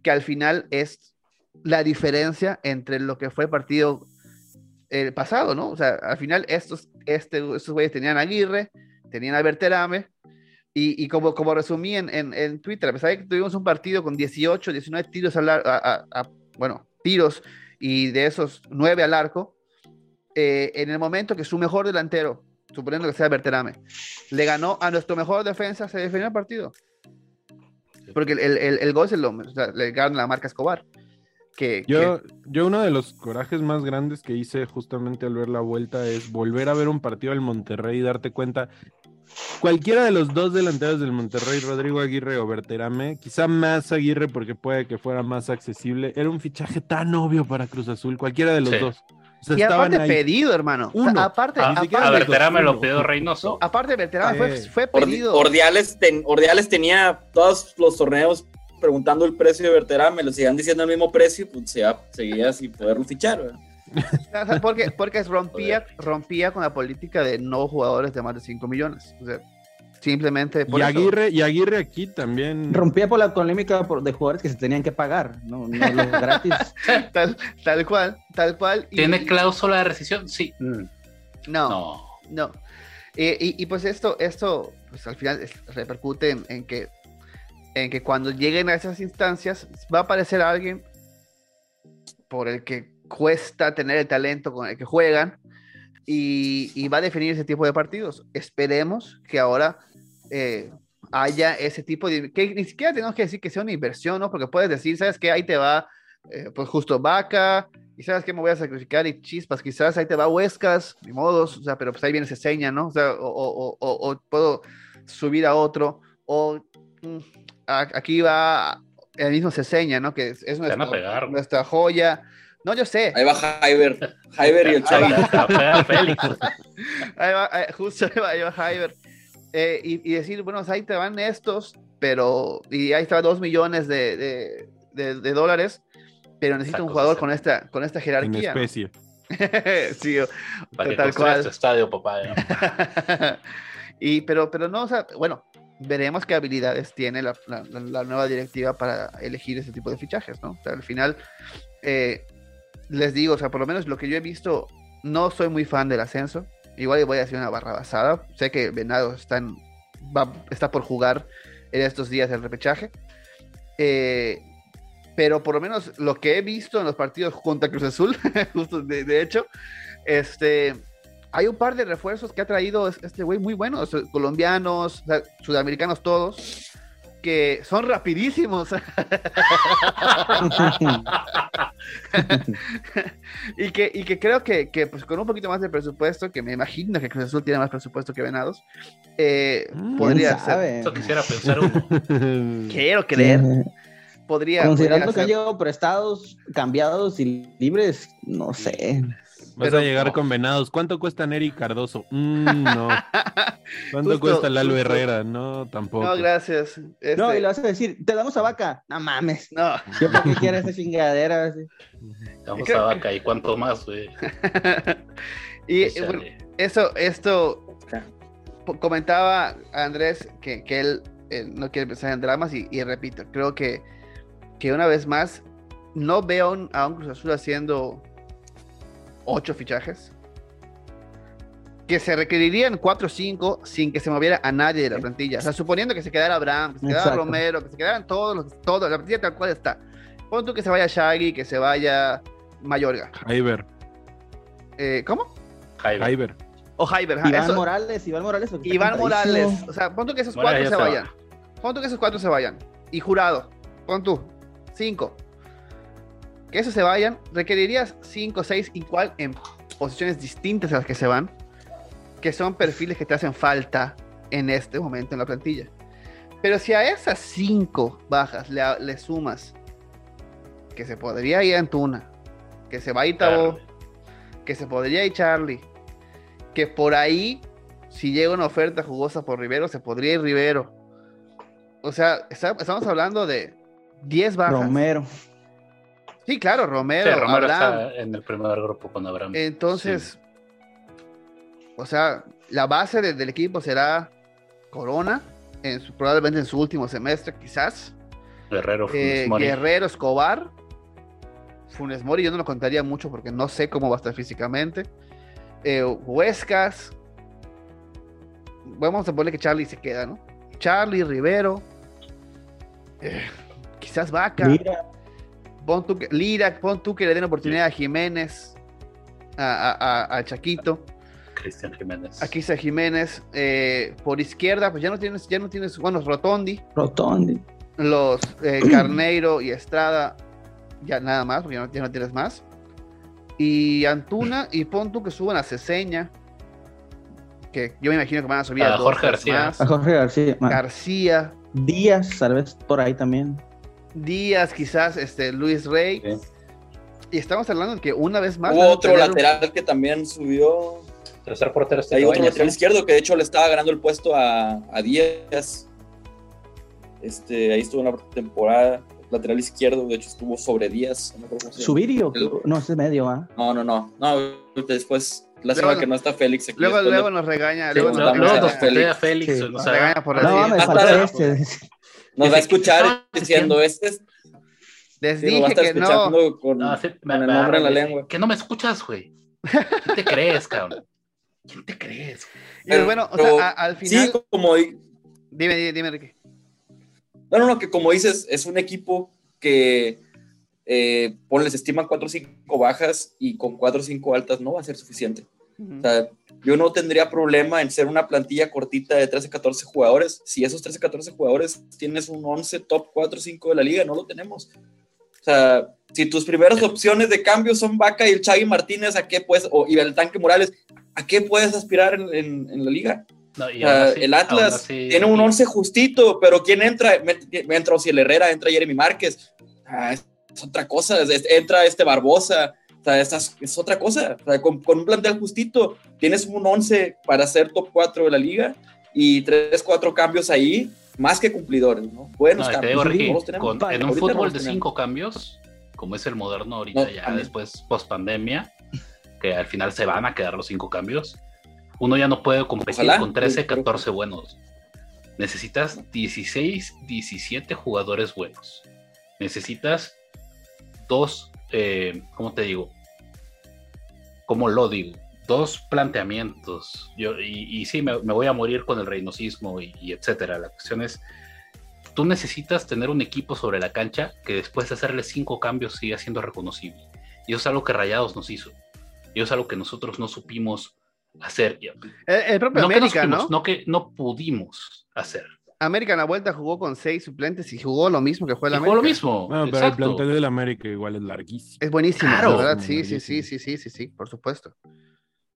que al final es la diferencia entre lo que fue el partido pasado, ¿no? O sea, al final estos güeyes tenían a Aguirre, tenían a Berterame, y como resumí en Twitter, a pesar de que tuvimos un partido con 18, 19 tiros tiros, y de esos 9 al arco, en el momento que su mejor delantero, suponiendo que sea Berterame, le ganó a nuestro mejor defensa, se definió el partido. Porque el gol le gana la marca Escobar. Yo uno de los corajes más grandes que hice justamente al ver la vuelta es volver a ver un partido del Monterrey y darte cuenta Cualquiera de los dos delanteros del Monterrey, Rodrigo Aguirre o Berterame, quizá más Aguirre porque puede que fuera más accesible, era un fichaje tan obvio para Cruz Azul, cualquiera de los dos. O sea, y aparte pedido, hermano. O sea, aparte, a Berterame lo pidió Reynoso. Aparte Berterame fue pedido. Ordiales tenía todos los torneos preguntando el precio de Berterame, lo sigan diciendo el mismo precio, pues seguía sin poderlo fichar, ¿verdad? O sea, porque rompía con la política de no jugadores de más de 5 millones. O sea, simplemente por Aguirre aquí también rompía por la polémica de jugadores que se tenían que pagar, no los gratis. Tal cual. ¿Tiene cláusula de rescisión? Sí. No. Y pues esto pues al final repercute en que cuando lleguen a esas instancias va a aparecer alguien por el que cuesta tener el talento con el que juegan y va a definir ese tipo de partidos. Esperemos que ahora haya ese tipo de... que ni siquiera tenemos que decir que sea una inversión, ¿no? Porque puedes decir, ¿sabes qué? Ahí te va pues justo Vaca, y ¿sabes qué? Me voy a sacrificar y chispas, quizás ahí te va Huescas, ni modos, o sea, pero pues ahí viene Ceseña, ¿no? O sea, o puedo subir a otro, o aquí va el mismo Ceseña, ¿no? Que es nuestra joya. No, yo sé. Ahí va Jaiber y el Charlie. Ahí va Jaiber. Y decir, bueno, ahí te van estos, pero... Y ahí está 2 millones de dólares, pero necesito un jugador con esta jerarquía. En especie. Sí, para que tal cual. Este estadio, papá. ¿No? Pero no, o sea, bueno, veremos qué habilidades tiene la nueva directiva para elegir ese tipo de fichajes, ¿no? O sea, al final... les digo, o sea, por lo menos lo que yo he visto, no soy muy fan del ascenso. Igual voy a decir una barrabasada. Sé que Venados está por jugar en estos días el repechaje. Pero por lo menos lo que he visto en los partidos contra Cruz Azul, justo de hecho, hay un par de refuerzos que ha traído este güey muy buenos, colombianos, o sea, sudamericanos todos, que son rapidísimos y que creo que pues con un poquito más de presupuesto, que me imagino que Cruz Azul tiene más presupuesto que Venados, podría ser. Eso quisiera pensar uno. Quiero creer. Podría, considerando que han llegado prestados, cambiados y libres, no sé. Vas a llegar con Venados. ¿Cuánto cuesta Neri Cardoso? No. ¿Cuánto cuesta Lalo Herrera? No, tampoco. No, gracias. No, y le vas a decir, te damos a Vaca. No mames. No. Yo para qué quiero esa chingadera. Así. Damos a Vaca y cuánto más, güey. Y bueno, esto comentaba Andrés que él no quiere pensar en dramas y repito, creo que una vez más no veo a un Cruz Azul haciendo 8 fichajes que se requerirían 4 o 5 sin que se moviera a nadie de la plantilla. O sea, suponiendo que se quedara Abraham, que se quedara Romero, que se quedaran todos, la plantilla tal cual está. Pon tú que se vaya Shaggy, que se vaya Mayorga. Jaiber. ¿Cómo? Jaiber. O Jaiber. Iván Morales. O sea, pon tú que esos 4 se vayan. Y Jurado. Pon tú. 5. Que esos se vayan, requerirías 5 o 6 igual en posiciones distintas a las que se van, que son perfiles que te hacen falta en este momento en la plantilla. Pero si a esas 5 bajas le sumas que se podría ir Antuna, que se va a ir Tabó, que se podría ir Charlie, que por ahí, si llega una oferta jugosa por Rivero, se podría ir Rivero. O sea, estamos hablando de 10 bajas. Romero. Sí, claro, Romero está en el primer grupo con Abraham. Entonces, o sea, la base del equipo será Corona, probablemente en su último semestre, quizás. Guerrero, Funes Mori. Guerrero, Escobar. Funes Mori yo no lo contaría mucho porque no sé cómo va a estar físicamente. Huescas. Vamos a ponerle que Charlie se queda, ¿no? Charlie, Rivero. Quizás Vaca. Lira. Pon tú que le den oportunidad a Jiménez, a Chaquito. Cristian Jiménez. Aquí está Jiménez. Por izquierda, pues ya no tienes bueno, Rotondi. Los Carneiro y Estrada, ya nada más, porque ya no tienes más. Y Antuna, y pon tú que suban a Ceseña. que yo me imagino que van a subir a Jorge García. Más. A Jorge García. Man. García. Díaz, tal vez por ahí también. Díaz, quizás Luis Rey. Sí. Y estamos hablando de que una vez más... Hubo otro lateral que también subió. Tercer portero. Hay otro lateral izquierdo que de hecho le estaba ganando el puesto a Díaz. Ahí estuvo una temporada. Lateral izquierdo, de hecho estuvo sobre Díaz. No, Subirio, no, es medio, ¿ah? ¿Eh? No, después... Lástima que no está Félix aquí. Luego nos regaña. Sí, luego nos pelea Félix. Sí, nos regaña por nos va a escuchar diciendo, les dije que no. Con el nombre en la lengua. Que no me escuchas, güey. ¿Quién te crees, cabrón? Pero, bueno, o sea, al final... Sí, como... Dime, Enrique. No, que como dices, es un equipo que... les estiman 4 o 5 bajas y con 4 o 5 altas no va a ser suficiente. Uh-huh. O sea, yo no tendría problema en ser una plantilla cortita de 13 o 14 jugadores. Si esos 13 o 14 jugadores tienes un 11 top 4 o 5 de la liga, no lo tenemos. O sea, si tus primeras opciones de cambio son Vaca y el Chagui Martínez, ¿a qué puedes? Y el Tanque Morales, ¿a qué puedes aspirar en la liga? No, el Atlas tiene un 11 justito, pero ¿quién entra? Me entra Ociel Herrera, entra Jeremy Márquez. Es otra cosa, entra Barbosa, o sea, es otra cosa, o sea, con un plantel justito, tienes un 11 para ser top 4 de la liga y 4 cambios ahí, más que cumplidores, ¿no? Buenos cambios. Te digo, Ricky, en un fútbol de 5 cambios, como es el moderno ahorita, ya después post pandemia, que al final se van a quedar los 5 cambios, uno ya no puede competir con 13, 14 buenos, necesitas 16, 17 jugadores buenos, necesitas 2, dos planteamientos. Y sí, me voy a morir con el reinosismo y etcétera. La cuestión es, tú necesitas tener un equipo sobre la cancha que después de hacerle 5 cambios siga siendo reconocible. Y eso es algo que Rayados nos hizo. Y eso es algo que nosotros no supimos hacer. El propio no América, que supimos, ¿no? No que no pudimos hacer. América en la vuelta jugó con 6 suplentes y jugó lo mismo que jugó el América. Jugó lo mismo. Bueno, pero el plantel del América igual es larguísimo. Es buenísimo, claro, la verdad. Sí, por supuesto.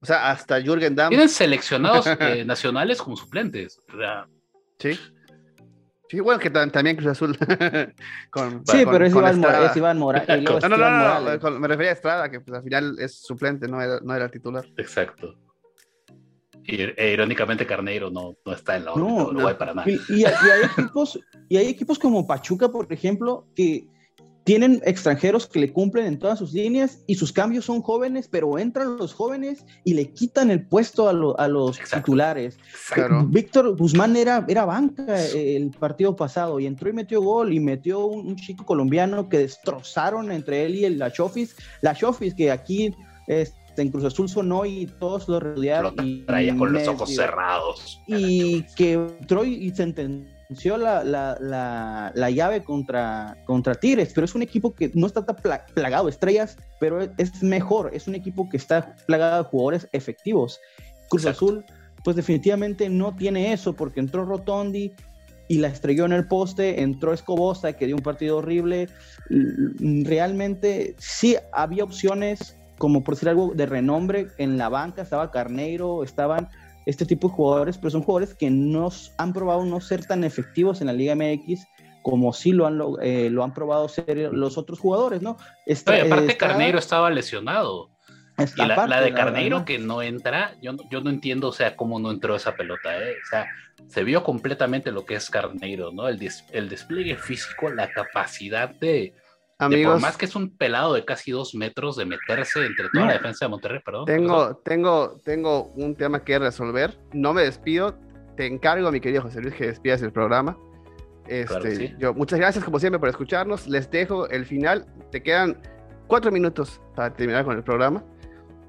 O sea, hasta Jürgen Damm. Tienen seleccionados nacionales como suplentes. ¿Verdad? Sí. Sí, bueno, que también Cruz Azul. Pero es Iván Morales. No, me refería a Estrada, que pues, al final es suplente, no era titular. Exacto. Irónicamente Carneiro no está en la órbita de Uruguay para nada. Y hay equipos como Pachuca, por ejemplo, que tienen extranjeros que le cumplen en todas sus líneas y sus cambios son jóvenes, pero entran los jóvenes y le quitan el puesto a los titulares. Exacto. Víctor Guzmán era banca el partido pasado y entró y metió gol y metió un chico colombiano que destrozaron entre él y el La Chofis, que aquí es en Cruz Azul sonó y todos lo rodearon. Lo traía con los ojos cerrados. Y que entró y sentenció la llave contra Tigres, pero es un equipo que no está tan plagado de estrellas, pero es mejor, es un equipo que está plagado de jugadores efectivos. Cruz Azul, pues definitivamente no tiene eso, porque entró Rotondi y la estrelló en el poste, entró Escobosa, que dio un partido horrible. Realmente sí había opciones, como por decir algo de renombre, en la banca estaba Carneiro, estaban este tipo de jugadores, pero son jugadores que nos han probado no ser tan efectivos en la Liga MX como sí lo han probado ser los otros jugadores, ¿no? Carneiro estaba lesionado. La de Carneiro que no entra, yo no entiendo, o sea, cómo no entró esa pelota, o sea, se vio completamente lo que es Carneiro, ¿no? El despliegue físico, la capacidad de... Amigos, por más que es un pelado de casi 2 metros de meterse entre toda la defensa de Monterrey, perdón. Tengo un tema que resolver. No me despido. Te encargo, mi querido José Luis, que despidas el programa. Claro, sí. Muchas gracias, como siempre, por escucharnos. Les dejo el final. Te quedan 4 minutos para terminar con el programa.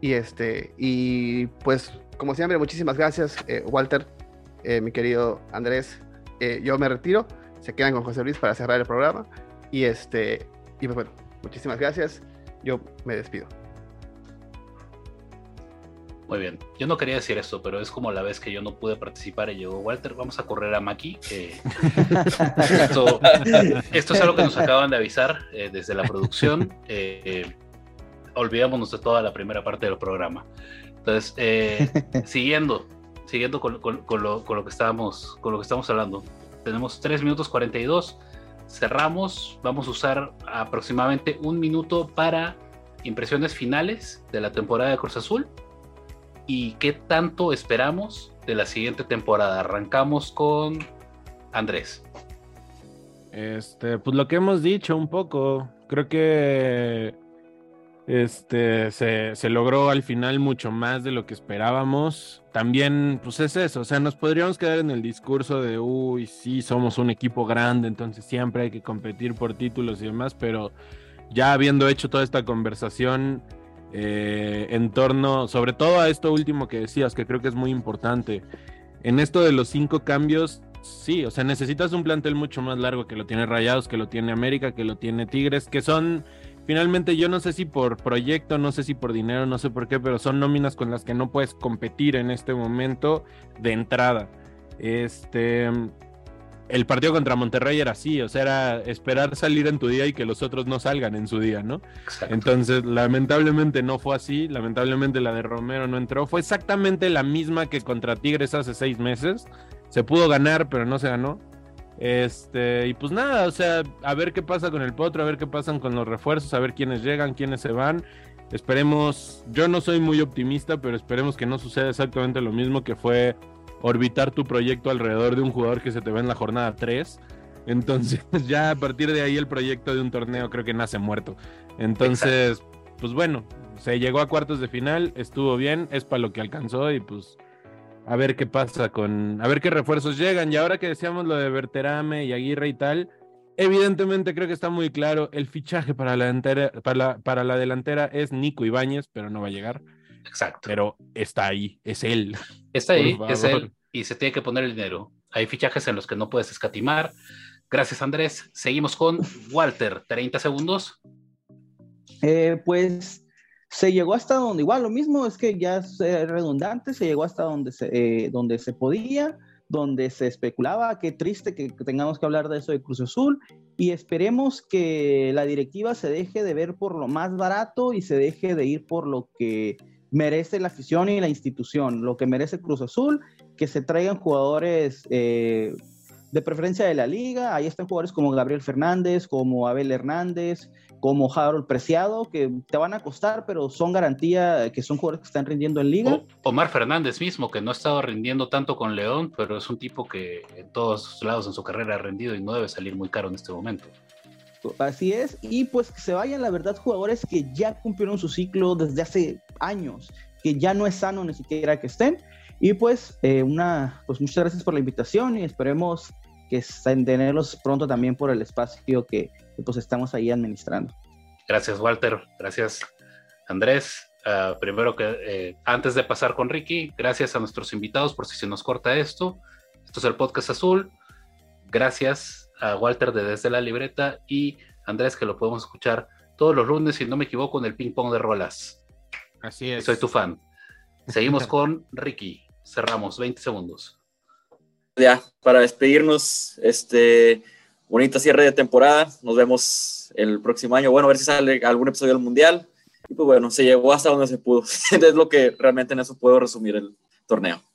Y pues, como siempre, muchísimas gracias, Walter, mi querido Andrés. Yo me retiro. Se quedan con José Luis para cerrar el programa. Y pues bueno, muchísimas gracias. Yo me despido. Muy bien. Yo no quería decir esto, pero es como la vez que yo no pude participar y llegó Walter, vamos a correr a Maki. Esto es algo que nos acaban de avisar desde la producción. Olvidémonos de toda la primera parte del programa. Entonces, siguiendo. siguiendo con lo que estamos hablando. Tenemos 3 minutos 42, cerramos, vamos a usar aproximadamente un minuto para impresiones finales de la temporada de Cruz Azul y qué tanto esperamos de la siguiente temporada. Arrancamos con Andrés. Pues lo que hemos dicho un poco, creo que se logró al final mucho más de lo que esperábamos. También, pues es eso, o sea, nos podríamos quedar en el discurso de, uy, sí, somos un equipo grande, entonces siempre hay que competir por títulos y demás, pero ya habiendo hecho toda esta conversación en torno, sobre todo a esto último que decías, que creo que es muy importante, en esto de los 5 cambios, sí, o sea, necesitas un plantel mucho más largo, que lo tiene Rayados, que lo tiene América, que lo tiene Tigres, que son... Finalmente, yo no sé si por proyecto, no sé si por dinero, no sé por qué, pero son nóminas con las que no puedes competir en este momento de entrada. El partido contra Monterrey era así, o sea, era esperar salir en tu día y que los otros no salgan en su día, ¿no? Exacto. Entonces, lamentablemente no fue así, lamentablemente la de Romero no entró, fue exactamente la misma que contra Tigres hace 6 meses, se pudo ganar, pero no se ganó. Y pues nada, o sea, a ver qué pasa con el Potro, a ver qué pasan con los refuerzos, a ver quiénes llegan, quiénes se van. Esperemos, yo no soy muy optimista, pero esperemos que no suceda exactamente lo mismo que fue orbitar tu proyecto alrededor de un jugador que se te ve en la jornada 3. Entonces, ya a partir de ahí el proyecto de un torneo creo que nace muerto. Entonces, exacto. Pues bueno, se llegó a cuartos de final, estuvo bien, es para lo que alcanzó y pues... A ver qué pasa a ver qué refuerzos llegan. Y ahora que decíamos lo de Berterame y Aguirre y tal, evidentemente creo que está muy claro, el fichaje para la delantera es Nico Ibáñez, pero no va a llegar. Exacto. Pero está ahí, es él. Está ahí, es él, y se tiene que poner el dinero. Hay fichajes en los que no puedes escatimar. Gracias, Andrés. Seguimos con Walter, 30 segundos. Pues... se llegó hasta donde, igual lo mismo, es que ya es redundante, se llegó hasta donde se podía, donde se especulaba. Qué triste que tengamos que hablar de eso de Cruz Azul, y esperemos que la directiva se deje de ver por lo más barato y se deje de ir por lo que merece la afición y la institución, lo que merece Cruz Azul, que se traigan jugadores de preferencia de la liga. Ahí están jugadores como Gabriel Fernández, como Abel Hernández, como Harold Preciado, que te van a costar, pero son garantía, que son jugadores que están rindiendo en liga. Omar Fernández mismo, que no ha estado rindiendo tanto con León, pero es un tipo que en todos lados en su carrera ha rendido y no debe salir muy caro en este momento. Así es, y pues que se vayan, la verdad, jugadores que ya cumplieron su ciclo desde hace años, que ya no es sano ni siquiera que estén. Y pues, pues muchas gracias por la invitación y esperemos que tenerlos pronto también por el espacio que pues estamos ahí administrando. Gracias, Walter. Gracias, Andrés. Primero que antes de pasar con Ricky, gracias a nuestros invitados por si se nos corta esto. Esto es el Podcast Azul. Gracias a Walter de Desde la Libreta y Andrés, que lo podemos escuchar todos los lunes, si no me equivoco, en el Ping Pong de Rolas. Así es. Soy tu fan. Seguimos con Ricky. Cerramos, 20 segundos. Ya, para despedirnos, bonito cierre de temporada, nos vemos el próximo año, bueno, a ver si sale algún episodio del Mundial, y pues bueno, se llegó hasta donde se pudo, es lo que realmente en eso puedo resumir el torneo.